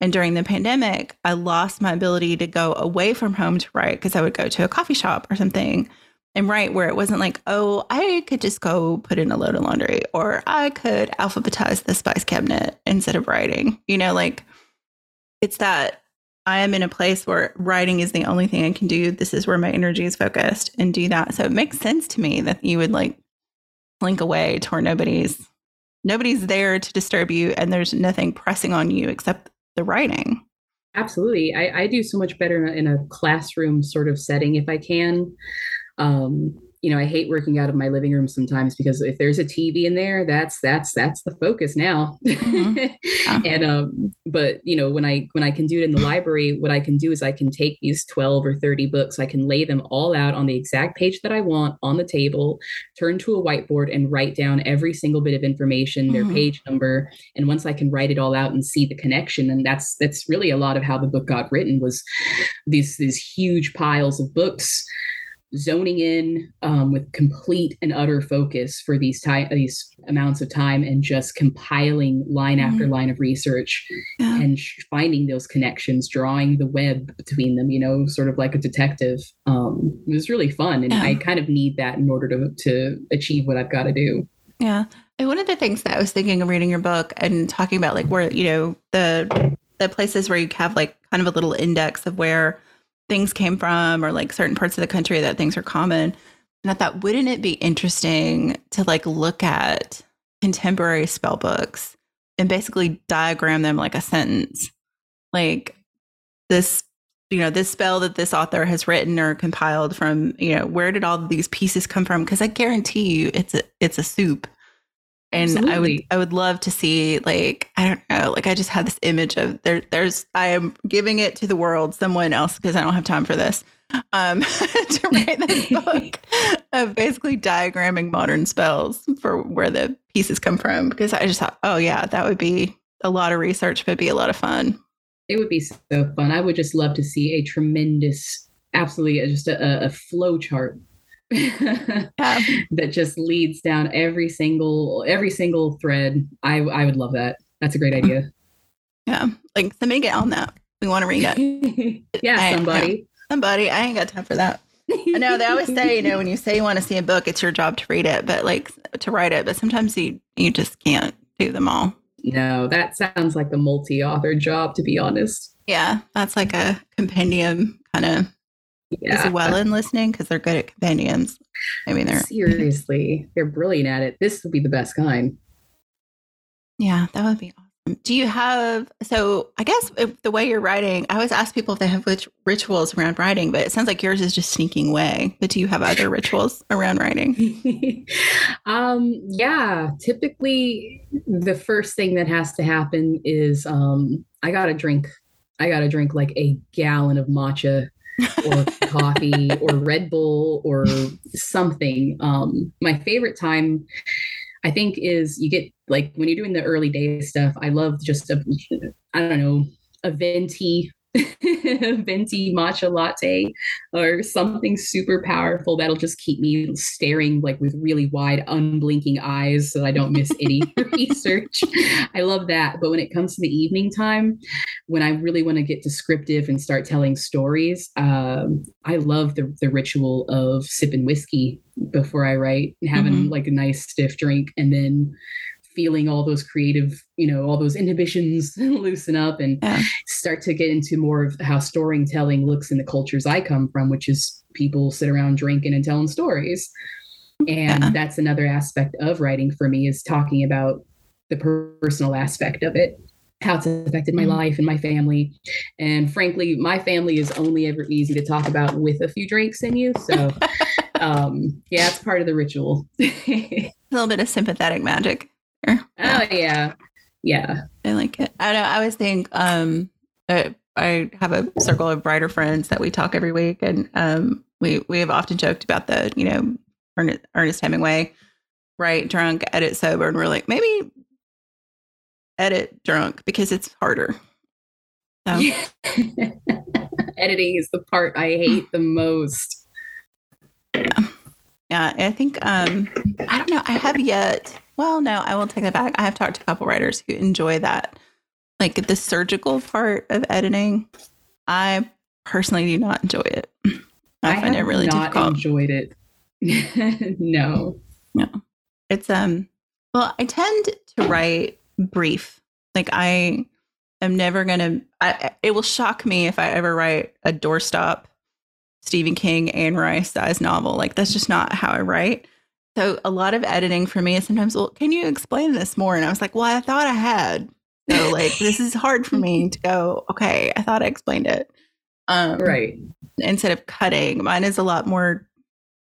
and during the pandemic, I lost my ability to go away from home to write because I would go to a coffee shop or something and write, where it wasn't like, oh, I could just go put in a load of laundry, or I could alphabetize the spice cabinet instead of writing. It's that I am in a place where writing is the only thing I can do. This is where my energy is focused and do that. So it makes sense to me that you would like slink away to where nobody's there to disturb you and there's nothing pressing on you except the writing. Absolutely. I do so much better in a classroom sort of setting if I can. I hate working out of my living room sometimes because if there's a TV in there, that's the focus now. Mm-hmm. And, but when I can do it in the library, what I can do is I can take these 12 or 30 books. I can lay them all out on the exact page that I want on the table, turn to a whiteboard and write down every single bit of information, their page number. And once I can write it all out and see the connection, and that's really a lot of how the book got written, was these huge piles of books, zoning in with complete and utter focus for these amounts of time and just compiling line after line of research and finding those connections, drawing the web between them, sort of like a detective. It was really fun. And I kind of need that in order to achieve what I've got to do. Yeah. And one of the things that I was thinking of reading your book and talking about, like where, the places where you have like kind of a little index of where things came from, or like certain parts of the country that things are common. And I thought, wouldn't it be interesting to like look at contemporary spell books and basically diagram them like a sentence, like this, this spell that this author has written or compiled from, where did all these pieces come from? Cause I guarantee you it's a soup. And absolutely. I would love to see, like, I don't know, like I just had this image of I am giving it to the world, someone else, because I don't have time for this, to write this book of basically diagramming modern spells for where the pieces come from. Because I just thought, oh yeah, that would be a lot of research, but it'd be a lot of fun. It would be so fun. I would just love to see a tremendous, absolutely just a flow chart. That just leads down every single thread. I would love that. That's a great idea. Yeah, like somebody get on that. We want to read it. Somebody. I ain't got time for that. I know they always say, when you say you want to see a book, it's your job to read it, but like to write it. But sometimes you just can't do them all. No, that sounds like the multi-author job, to be honest. Yeah, that's like a compendium kind of. Yeah. As well in listening, because they're good at compendiums. I mean, they're brilliant at it. This would be the best kind. Yeah, that would be awesome. Do you have, so I guess if the way you're writing, I always ask people if they have rituals around writing, but it sounds like yours is just sneaking away. But do you have other rituals around writing? Yeah, typically the first thing that has to happen is I gotta drink like a gallon of matcha or coffee or Red Bull or something. My favorite time, I think, is you get like when you're doing the early day stuff. I love just a venti matcha latte or something super powerful that'll just keep me staring like with really wide unblinking eyes so I don't miss any research. I love that. But when it comes to the evening time, when I really want to get descriptive and start telling stories, I love the ritual of sipping whiskey before I write and having like a nice stiff drink, and then feeling all those creative, all those inhibitions loosen up and start to get into more of how storytelling looks in the cultures I come from, which is people sit around drinking and telling stories. And that's another aspect of writing for me, is talking about the personal aspect of it, how it's affected my life and my family. And frankly, my family is only ever easy to talk about with a few drinks in you. So yeah, it's part of the ritual. A little bit of sympathetic magic. Oh yeah. Yeah. I like it. I know. I always think, I have a circle of writer friends that we talk every week, and we have often joked about the, Ernest Hemingway, write drunk, edit sober, and we're like, maybe edit drunk because it's harder. So. Yeah. Editing is the part I hate the most. Yeah. Yeah. I think, I don't know. I have yet. Well, no, I will take that back. I have talked to a couple writers who enjoy that, like the surgical part of editing. I personally do not enjoy it. I find it really difficult. I have not enjoyed it. No. It's, well, I tend to write brief. Like I am never going to, it will shock me if I ever write a doorstop Stephen King, Anne Rice size novel. Like that's just not how I write. So a lot of editing for me is sometimes, well, can you explain this more? And I was like, well, I thought I had. So like, this is hard for me to go, okay, I thought I explained it. Right. Instead of cutting, mine is a lot more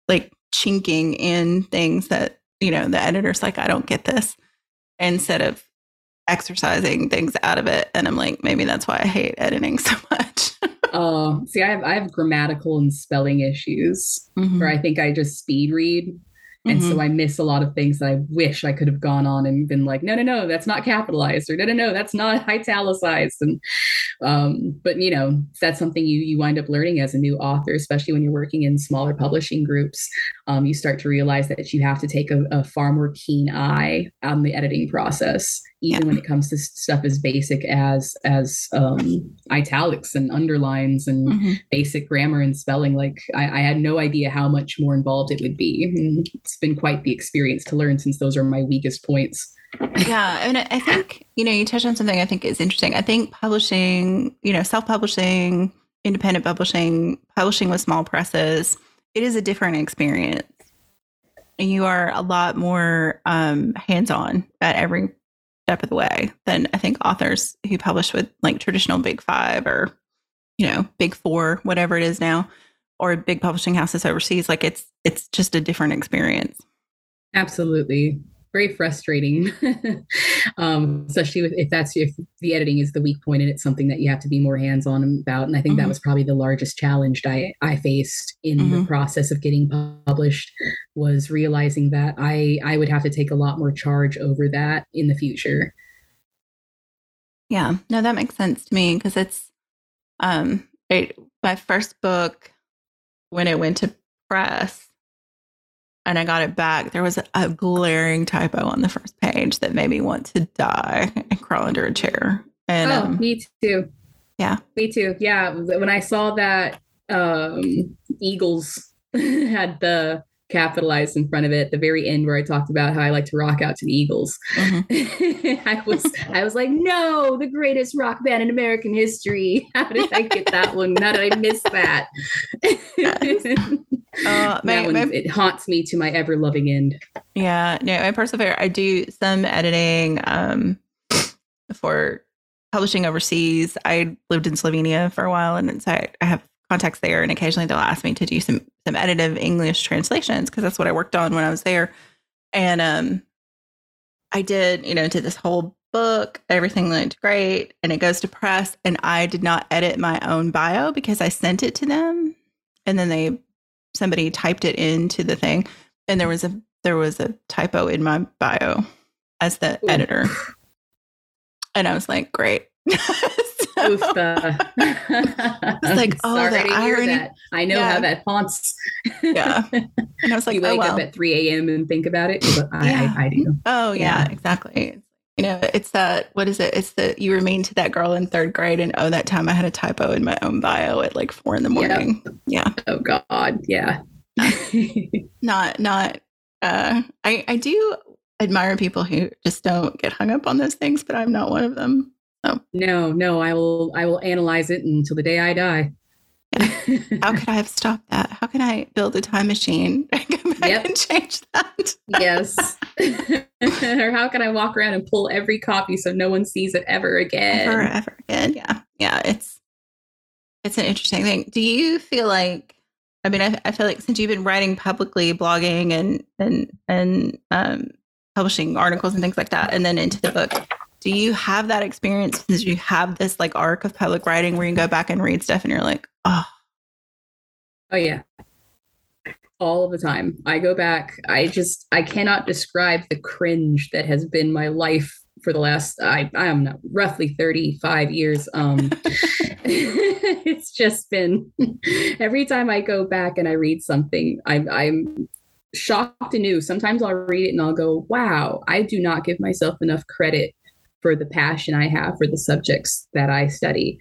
like chinking in things that, the editor's like, I don't get this, instead of exercising things out of it. And I'm like, maybe that's why I hate editing so much. Oh, see, I have grammatical and spelling issues where I think I just speed read. And so I miss a lot of things that I wish I could have gone on and been like, no, that's not capitalized, or no, that's not italicized. And, but that's something you wind up learning as a new author, especially when you're working in smaller publishing groups. You start to realize that you have to take a far more keen eye on the editing process, even when it comes to stuff as basic as italics and underlines and basic grammar and spelling. Like I had no idea how much more involved it would be. And it's been quite the experience to learn, since those are my weakest points. Yeah. And I think, you touched on something I think is interesting. I think publishing, self-publishing, independent publishing, publishing with small presses, it is a different experience. And you are a lot more hands-on at every step of the way than I think authors who publish with like traditional Big Five or, Big Four, whatever it is now, or big publishing houses overseas. Like it's just a different experience. Absolutely. Very frustrating, especially if the editing is the weak point and it's something that you have to be more hands-on about. And I think that was probably the largest challenge I faced in the process of getting published, was realizing that I would have to take a lot more charge over that in the future. Yeah, no, that makes sense to me, because it's my first book, when it went to press, and I got it back, there was a glaring typo on the first page that made me want to die and crawl under a chair. And me too. Yeah. Me too. Yeah. When I saw that Eagles had the capitalized in front of it at the very end, where I talked about how I like to rock out to the Eagles. I was like, no, the greatest rock band in American history. How did I get that one? How did I miss that? It haunts me to my ever loving end. Yeah, no, I persevere. I do some editing for publishing overseas. I lived in Slovenia for a while, and so I have contacts there, and occasionally they'll ask me to do some edit of English translations, because that's what I worked on when I was there. And I did this whole book. Everything looked great. And it goes to press. And I did not edit my own bio because I sent it to them. And then somebody typed it into the thing. And there was a typo in my bio as the editor. And I was like, great. So, it's like, oh, sorry, the irony. I know how that haunts. Yeah. And I was like, you wake up at 3 a.m. and think about it. I do. Oh, yeah, exactly. You know, it's that, what is it? It's that you were mean to that girl in third grade. And oh, that time I had a typo in my own bio at like 4 a.m. Yeah. Oh, God. Yeah. I do admire people who just don't get hung up on those things, but I'm not one of them. Oh. No, I will analyze it until the day I die. Yeah. How could I have stopped that? How can I build a time machine and go back and change that? Yes. Or how can I walk around and pull every copy so no one sees it ever again? Ever again. Yeah. Yeah. It's an interesting thing. Do you feel like, I mean, I feel like since you've been writing publicly, blogging and publishing articles and things like that, and then into the book, do you have that experience? Did you have this like arc of public writing where you can go back and read stuff and you're like, oh. Oh, yeah. All of the time. I go back. I cannot describe the cringe that has been my life for the last, I don't know, roughly 35 years. It's just been, every time I go back and I read something, I'm shocked anew. Sometimes I'll read it and I'll go, wow, I do not give myself enough credit for the passion I have for the subjects that I study.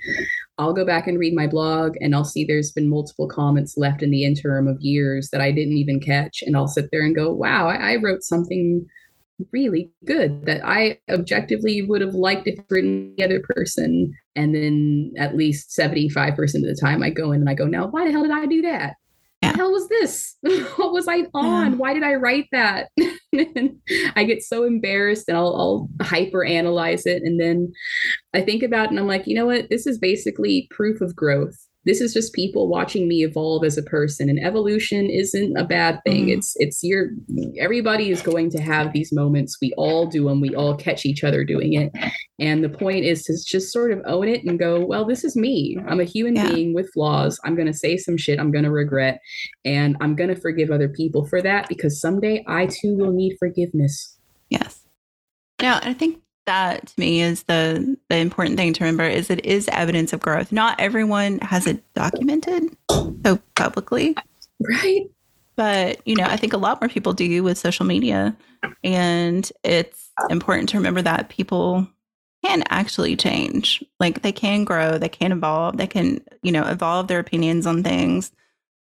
I'll go back and read my blog and I'll see there's been multiple comments left in the interim of years that I didn't even catch. And I'll sit there and go, wow, I wrote something really good that I objectively would have liked if written the other person. And then at least 75% of the time I go in and I go, now, why the hell did I do that? What the hell was this? What was I on? Why did I write that? I get so embarrassed and I'll hyper analyze it. And then I think about it and I'm like, you know what? This is basically proof of growth. This is just people watching me evolve as a person, and evolution isn't a bad thing. Mm-hmm. Everybody is going to have these moments. We all do them. We all catch each other doing it. And the point is to just sort of own it and go, well, this is me. I'm a human being with flaws. I'm going to say some shit I'm going to regret, and I'm going to forgive other people for that, because someday I too will need forgiveness. Yes. Yeah. I think that to me is the important thing to remember, is it is evidence of growth. Not everyone has it documented so publicly. Right. But, you know, I think a lot more people do with social media. And it's important to remember that people can actually change. Like, they can grow, they can evolve, they can, you know, evolve their opinions on things.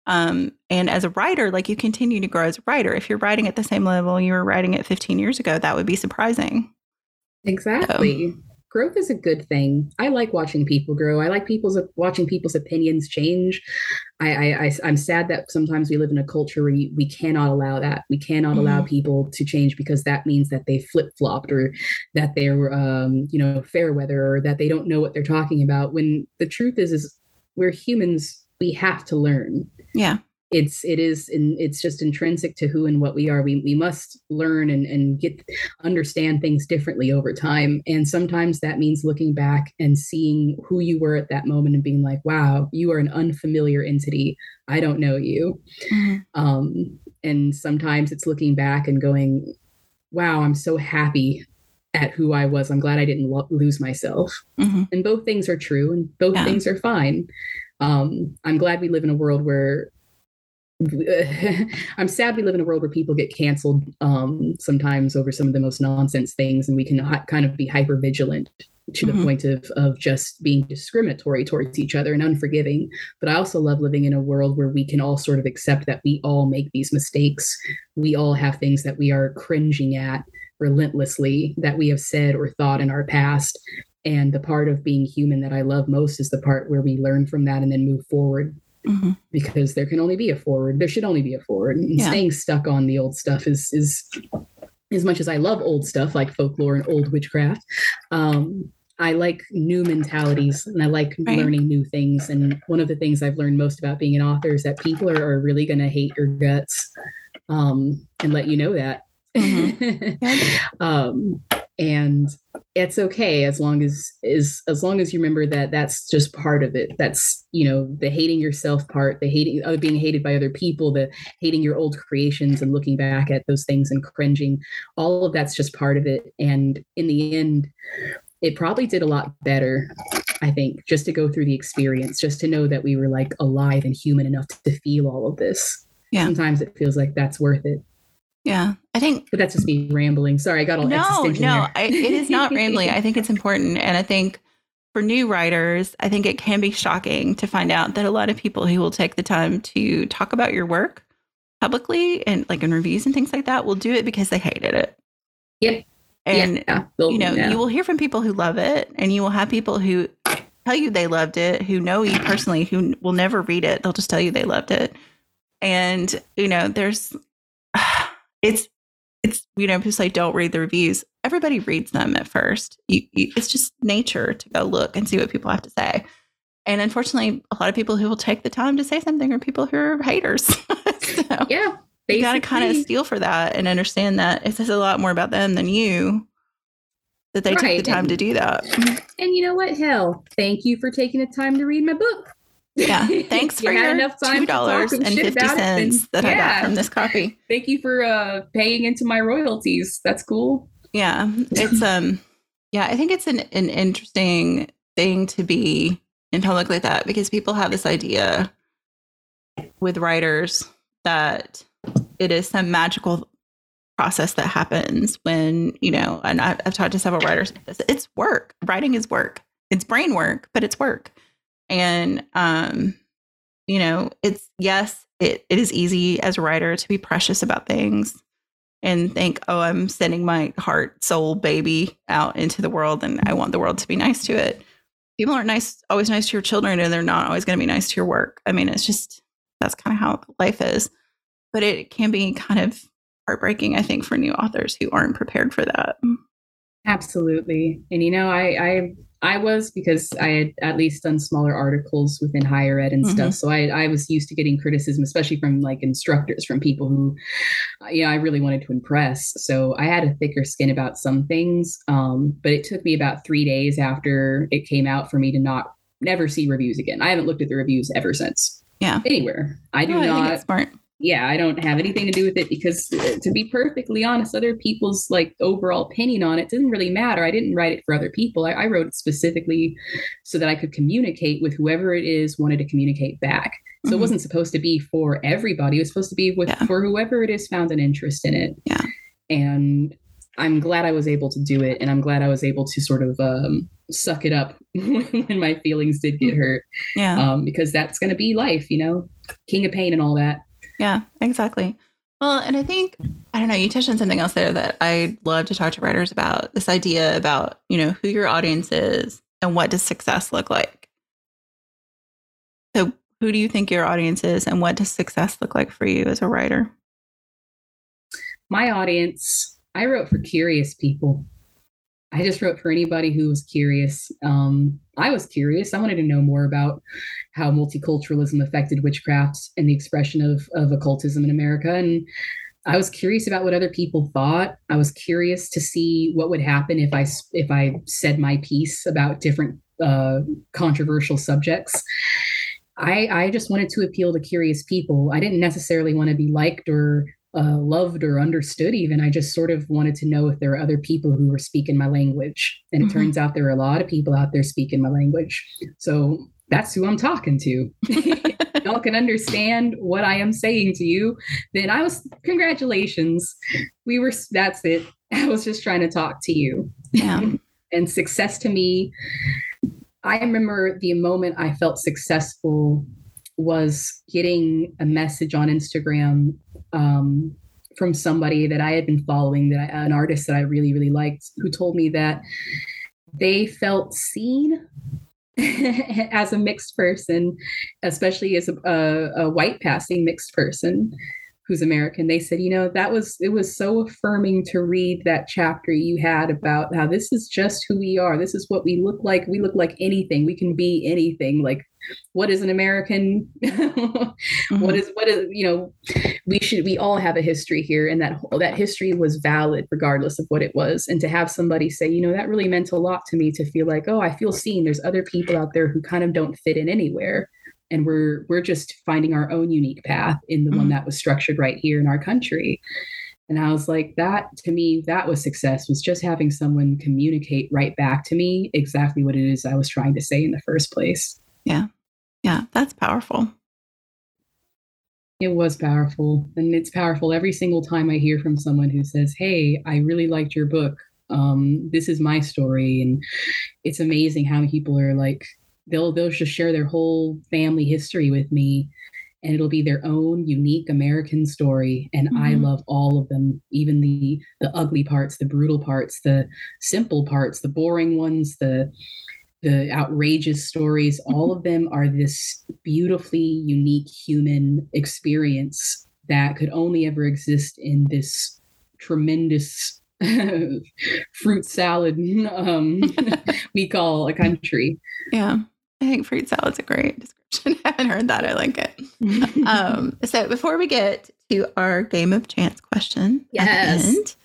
And as a writer, like, you continue to grow as a writer. If you're writing at the same level you were writing at 15 years ago, that would be surprising. Exactly. Growth is a good thing. I like watching people grow. I like watching people's opinions change. I'm sad that sometimes we live in a culture where we cannot allow that. We cannot allow people to change, because that means that they flip-flopped, or that they're, fair weather, or that they don't know what they're talking about. When the truth is we're humans. We have to learn. Yeah. It's just intrinsic to who and what we are. We must learn and understand things differently over time. And sometimes that means looking back and seeing who you were at that moment and being like, wow, you are an unfamiliar entity. I don't know you. And sometimes it's looking back and going, wow, I'm so happy at who I was. I'm glad I didn't lose myself. Mm-hmm. And both things are true, and both things are fine. I'm glad we live in a world where I'm sad we live in a world where people get canceled sometimes over some of the most nonsense things, and we can kind of be hyper vigilant to the point of just being discriminatory towards each other and unforgiving. But I also love living in a world where we can all sort of accept that we all make these mistakes. We all have things that we are cringing at relentlessly, that we have said or thought in our past. And the part of being human that I love most is the part where we learn from that and then move forward. Mm-hmm. Because there should only be a forward, and staying stuck on the old stuff is as much as I love old stuff like folklore and old witchcraft, I like new mentalities, and I like learning new things. And one of the things I've learned most about being an author is that people are really going to hate your guts, and let you know that. Mm-hmm. And it's okay as long as you remember that that's just part of it. That's, you know, the hating yourself part, the hating, being hated by other people, the hating your old creations and looking back at those things and cringing. All of that's just part of it. And in the end, it probably did a lot better, I think, just to go through the experience, just to know that we were like alive and human enough to feel all of this. Yeah. Sometimes it feels like that's worth it. Yeah, I think. But that's just me rambling. Sorry, I got all existential. No, it is not rambling. I think it's important. And I think for new writers, I think it can be shocking to find out that a lot of people who will take the time to talk about your work publicly and like in reviews and things like that will do it because they hated it. Yep. And, yeah, you know, you will hear from people who love it, and you will have people who tell you they loved it, who know you personally, who will never read it. They'll just tell you they loved it. And, you know, there's. It's, you know, people say don't read the reviews. Everybody reads them at first. It's just nature to go look and see what people have to say. And unfortunately, a lot of people who will take the time to say something are people who are haters. So yeah. Basically. You got to kind of steal for that and understand that it says a lot more about them than you, that they took the time to do that. And you know what? Hell, thank you for taking the time to read my book. Yeah, thanks for your $2.50 that I got from this coffee. Thank you for paying into my royalties. That's cool. Yeah, it's yeah, I think it's an interesting thing to be in public like that, because people have this idea with writers that it is some magical process that happens when, you know, and I've talked to several writers about this. It's work. Writing is work. It's brain work, but it's work. And, you know, it's, yes, it is easy as a writer to be precious about things and think, oh, I'm sending my heart, soul, baby out into the world, and I want the world to be nice to it. People aren't always nice to your children, and they're not always going to be nice to your work. I mean, it's just, that's kind of how life is, but it can be kind of heartbreaking, I think, for new authors who aren't prepared for that. Absolutely. And, you know, I was, because I had at least done smaller articles within higher ed and stuff. So I was used to getting criticism, especially from like instructors, from people who, you know, I really wanted to impress. So I had a thicker skin about some things. But it took me about 3 days after it came out for me to never see reviews again. I haven't looked at the reviews ever since. Yeah. Anywhere. I think it's smart. Yeah, I don't have anything to do with it, because to be perfectly honest, other people's like overall opinion on it didn't really matter. I didn't write it for other people. I wrote it specifically so that I could communicate with whoever it is wanted to communicate back. So it wasn't supposed to be for everybody. It was supposed to be for whoever it is found an interest in it. Yeah. And I'm glad I was able to do it. And I'm glad I was able to sort of suck it up when my feelings did get hurt. Yeah. Because that's going to be life, you know, king of pain and all that. Yeah, exactly. Well, and I think, I don't know, you touched on something else there that I love to talk to writers about, this idea about, you know, who your audience is and what does success look like. So who do you think your audience is, and what does success look like for you as a writer? My audience, I wrote for curious people. I just wrote for anybody who was curious. I was curious. I wanted to know more about how multiculturalism affected witchcraft and the expression of occultism in America. And I was curious about what other people thought. I was curious to see what would happen if I said my piece about different controversial subjects. I just wanted to appeal to curious people. I didn't necessarily want to be liked or loved or understood even. I just sort of wanted to know if there were other people who were speaking my language. And it turns out there are a lot of people out there speaking my language. So that's who I'm talking to. If y'all can understand what I am saying to you, then congratulations. That's it. I was just trying to talk to you. Yeah. And success to me, I remember the moment I felt successful was getting a message on Instagram from somebody that I had been following, an artist that I really, really liked, who told me that they felt seen as a mixed person, especially as a white passing mixed person who's American. They said, you know, it was so affirming to read that chapter you had about how this is just who we are. This is what we look like. We look like anything. We can be anything. Like, what is an American? Mm-hmm. What is, you know, we all have a history here, and that history was valid regardless of what it was. And to have somebody say, you know, that really meant a lot to me to feel like, oh, I feel seen. There's other people out there who kind of don't fit in anywhere. And we're just finding our own unique path in the mm-hmm. one that was structured right here in our country. And I was like, that to me, that was success, was just having someone communicate right back to me exactly what it is I was trying to say in the first place. Yeah. Yeah. That's powerful. It was powerful. And it's powerful every single time I hear from someone who says, hey, I really liked your book. This is my story. And it's amazing how people are like, they'll just share their whole family history with me. And it'll be their own unique American story. And mm-hmm. I love all of them, even the ugly parts, the brutal parts, the simple parts, the boring ones, the outrageous stories. Mm-hmm. All of them are this beautifully unique human experience that could only ever exist in this tremendous fruit salad we call a country. Yeah. I think fruit salad's a great description. I haven't heard that. I like it. So before we get to our game of chance question, yes, at the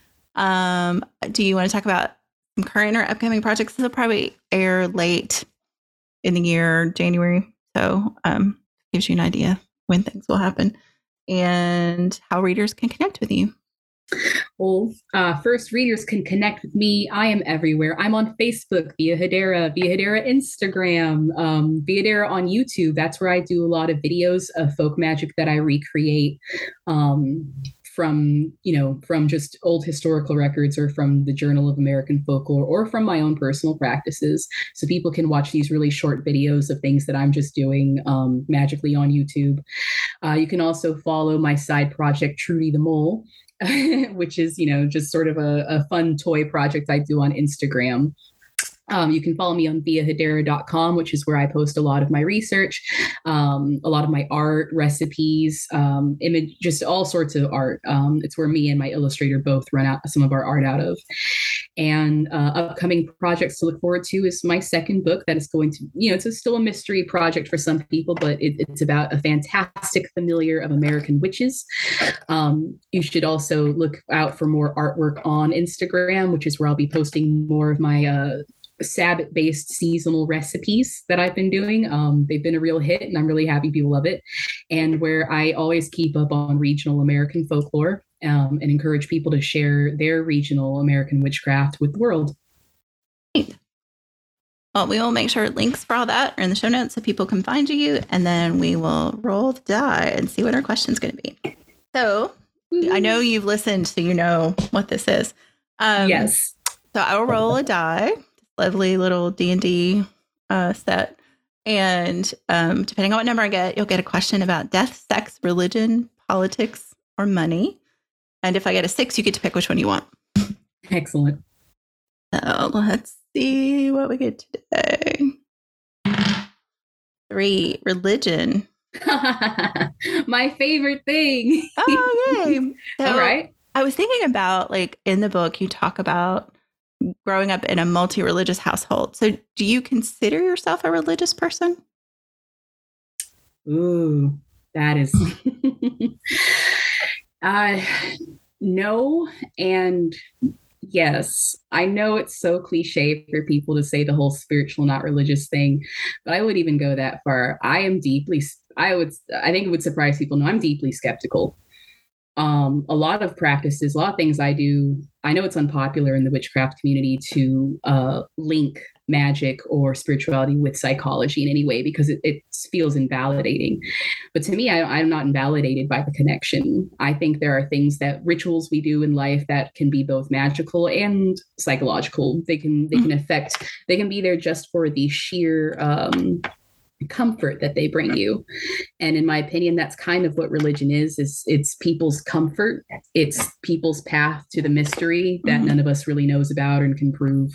end, do you want to talk about some current or upcoming projects? This will probably air late in the year, January. So gives you an idea when things will happen and how readers can connect with you. Well, first, readers can connect with me. I am everywhere. I'm on Facebook, Via Hedera Instagram, Via Hedera on YouTube. That's where I do a lot of videos of folk magic that I recreate from just old historical records or from the Journal of American Folklore or from my own personal practices. So people can watch these really short videos of things that I'm just doing magically on YouTube. You can also follow my side project, Trudy the Mole, which is, you know, just sort of a fun toy project I do on Instagram. You can follow me on viahedera.com, which is where I post a lot of my research, a lot of my art, recipes, image, just all sorts of art. It's where me and my illustrator both run out some of our art out of. And upcoming projects to look forward to is my second book that is going to, you know, it's still a mystery project for some people, but it's about a fantastic familiar of American witches. You should also look out for more artwork on Instagram, which is where I'll be posting more of my Sabbath-based seasonal recipes that I've been doing. They've been a real hit, and I'm really happy people love it. And where I always keep up on regional American folklore and encourage people to share their regional American witchcraft with the world. Great. Well, we will make sure links for all that are in the show notes so people can find you, and then we will roll the die and see what our question's going to be. So I know you've listened, so you know what this is. Yes. So I will roll a die. Lovely little D&D set. And depending on what number I get, you'll get a question about death, sex, religion, politics, or money. And if I get a 6, you get to pick which one you want. Excellent. So let's see what we get today. 3, religion. My favorite thing. Oh, yay. So all right. I was thinking about, like, in the book, you talk about growing up in a multi-religious household. So do you consider yourself a religious person? Ooh, that is... no and yes. I know it's so cliche for people to say the whole spiritual, not religious thing, but I would even go that far. I think it would surprise people. No, I'm deeply skeptical. A lot of practices, a lot of things I do, I know it's unpopular in the witchcraft community to link magic or spirituality with psychology in any way because it feels invalidating. But to me, I'm not invalidated by the connection. I think there are things that rituals we do in life that can be both magical and psychological. They can affect, they can be there just for the sheer comfort that they bring you. And in my opinion, that's kind of what religion is it's people's comfort. It's people's path to the mystery that none of us really knows about and can prove.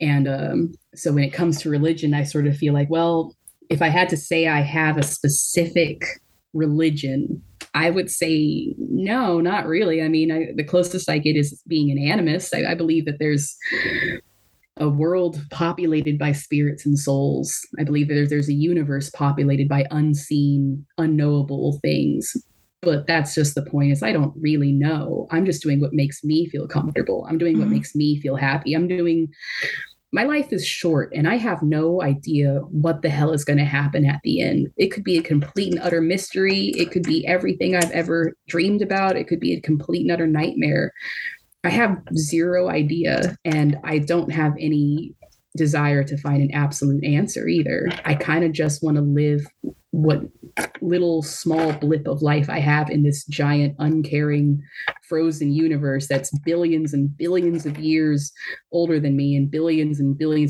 And so when it comes to religion, I sort of feel like, well, if I had to say I have a specific religion, I would say, no, not really. I mean, the closest I get is being an animist. I believe that there's a world populated by spirits and souls. I believe there's a universe populated by unseen, unknowable things. But that's just the point, is I don't really know. I'm just doing what makes me feel comfortable. I'm doing what makes me feel happy. My life is short and I have no idea what the hell is going to happen at the end. It could be a complete and utter mystery. It could be everything I've ever dreamed about. It could be a complete and utter nightmare. I have zero idea, and I don't have any desire to find an absolute answer either. I kind of just want to live what little small blip of life I have in this giant, uncaring, frozen universe that's billions and billions of years older than me and billions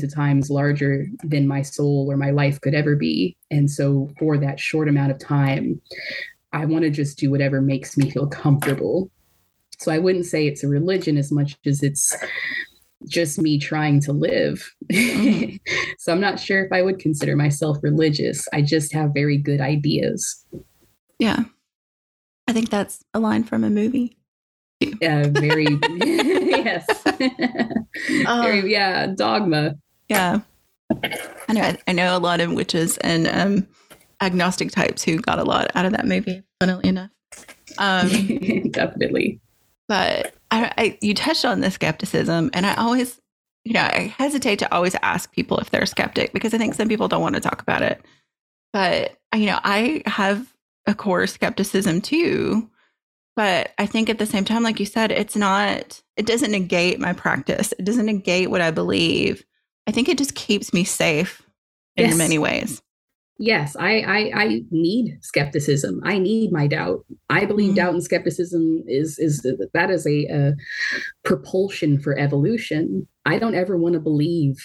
of times larger than my soul or my life could ever be. And so for that short amount of time, I want to just do whatever makes me feel comfortable. So I wouldn't say it's a religion as much as it's just me trying to live. So I'm not sure if I would consider myself religious. I just have very good ideas. Yeah. I think that's a line from a movie. Very, yes. Very, yeah, Dogma. Yeah. I know a lot of witches and agnostic types who got a lot out of that movie, funnily enough. Definitely. But you touched on the skepticism, and I always, I hesitate to always ask people if they're a skeptic, because I think some people don't want to talk about it. But, I have a core skepticism too. But I think at the same time, like you said, it doesn't negate my practice. It doesn't negate what I believe. I think it just keeps me safe in many ways. Yes, I need skepticism. I need my doubt. I believe doubt and skepticism is a propulsion for evolution. I don't ever want to believe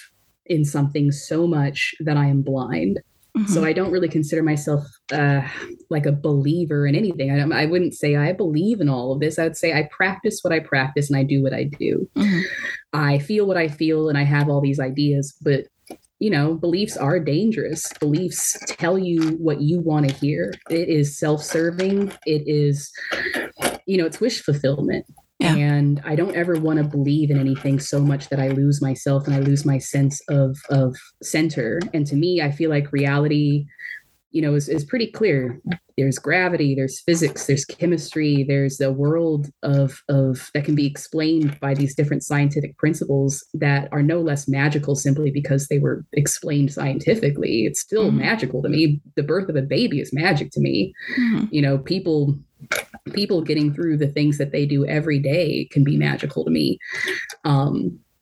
in something so much that I am blind. Mm-hmm. So I don't really consider myself like a believer in anything. I wouldn't say I believe in all of this. I would say I practice what I practice and I do what I do. Mm-hmm. I feel what I feel and I have all these ideas, but beliefs are dangerous. Beliefs tell you what you want to hear. It is self-serving. It is, it's wish fulfillment. Yeah. And I don't ever want to believe in anything so much that I lose myself and I lose my sense of center. And to me, I feel like reality, is pretty clear. There's gravity, there's physics, there's chemistry, there's a world of that can be explained by these different scientific principles that are no less magical simply because they were explained scientifically. It's still magical to me. The birth of a baby is magic to me. Mm. People getting through the things that they do every day can be magical to me.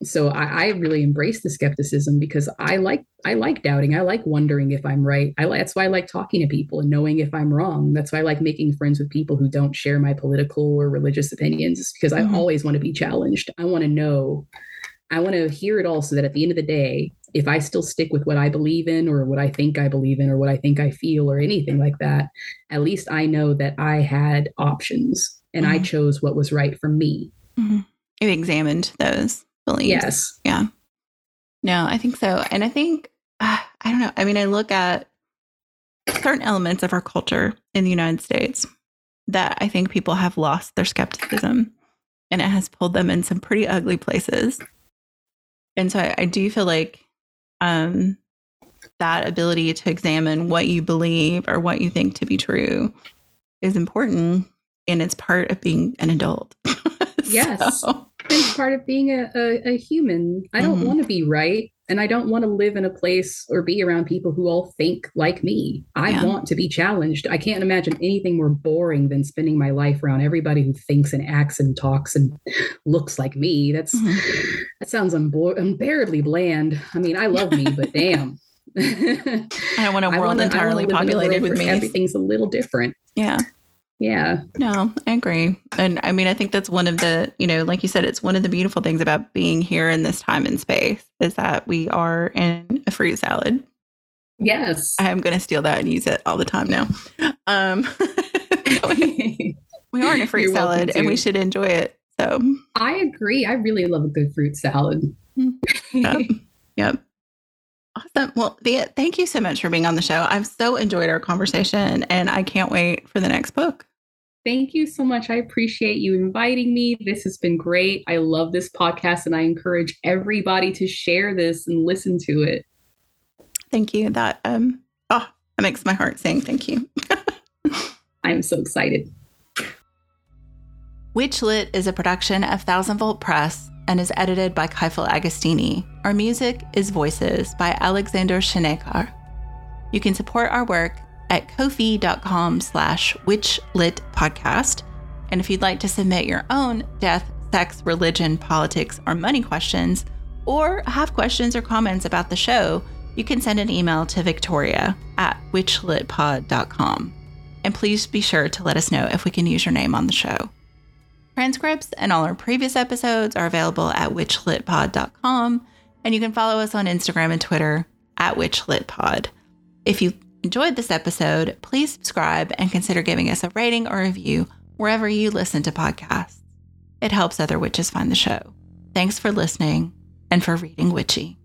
So I really embrace the skepticism because I like doubting. I like wondering if I'm right. That's why I like talking to people and knowing if I'm wrong. That's why I like making friends with people who don't share my political or religious opinions, because I always want to be challenged. I want to know. I want to hear it all so that at the end of the day, if I still stick with what I believe in or what I think I believe in or what I think I feel or anything like that, at least I know that I had options and I chose what was right for me. Mm-hmm. You examined those. Yes. Yeah. No, I think so. And I think, I don't know. I mean, I look at certain elements of our culture in the United States that I think people have lost their skepticism, and it has pulled them in some pretty ugly places. And so I do feel like that ability to examine what you believe or what you think to be true is important. And it's part of being an adult. Yes. It's part of being a human. I don't want to be right. And I don't want to live in a place or be around people who all think like me. I want to be challenged. I can't imagine anything more boring than spending my life around everybody who thinks and acts and talks and looks like me. That sounds unbearably bland. I mean, I love me, but damn. I don't want a world entirely populated with me. Everything's a little different. Yeah. Yeah. No, I agree. And I mean, I think that's one of the, like you said, it's one of the beautiful things about being here in this time and space is that we are in a fruit salad. Yes. I am going to steal that and use it all the time now. We are in a fruit salad and we should enjoy it. So I agree. I really love a good fruit salad. Yep. Awesome. Well, Via, thank you so much for being on the show. I've so enjoyed our conversation and I can't wait for the next book. Thank you so much. I appreciate you inviting me. This has been great. I love this podcast, and I encourage everybody to share this and listen to it. Thank you. That makes my heart sing. Thank you. I'm so excited. Witchlit is a production of 1000 Volt Press and is edited by Kaifal Agostini. Our music is Voices by Alexander Shenekar. You can support our work at Ko-fi.com/witchlitpodcast. And if you'd like to submit your own death, sex, religion, politics, or money questions, or have questions or comments about the show, you can send an email to victoria@witchlitpod.com. And please be sure to let us know if we can use your name on the show. Transcripts and all our previous episodes are available at witchlitpod.com. And you can follow us on Instagram and Twitter @witchlitpod. If you enjoyed this episode, please subscribe and consider giving us a rating or review wherever you listen to podcasts. It helps other witches find the show. Thanks for listening and for reading witchy.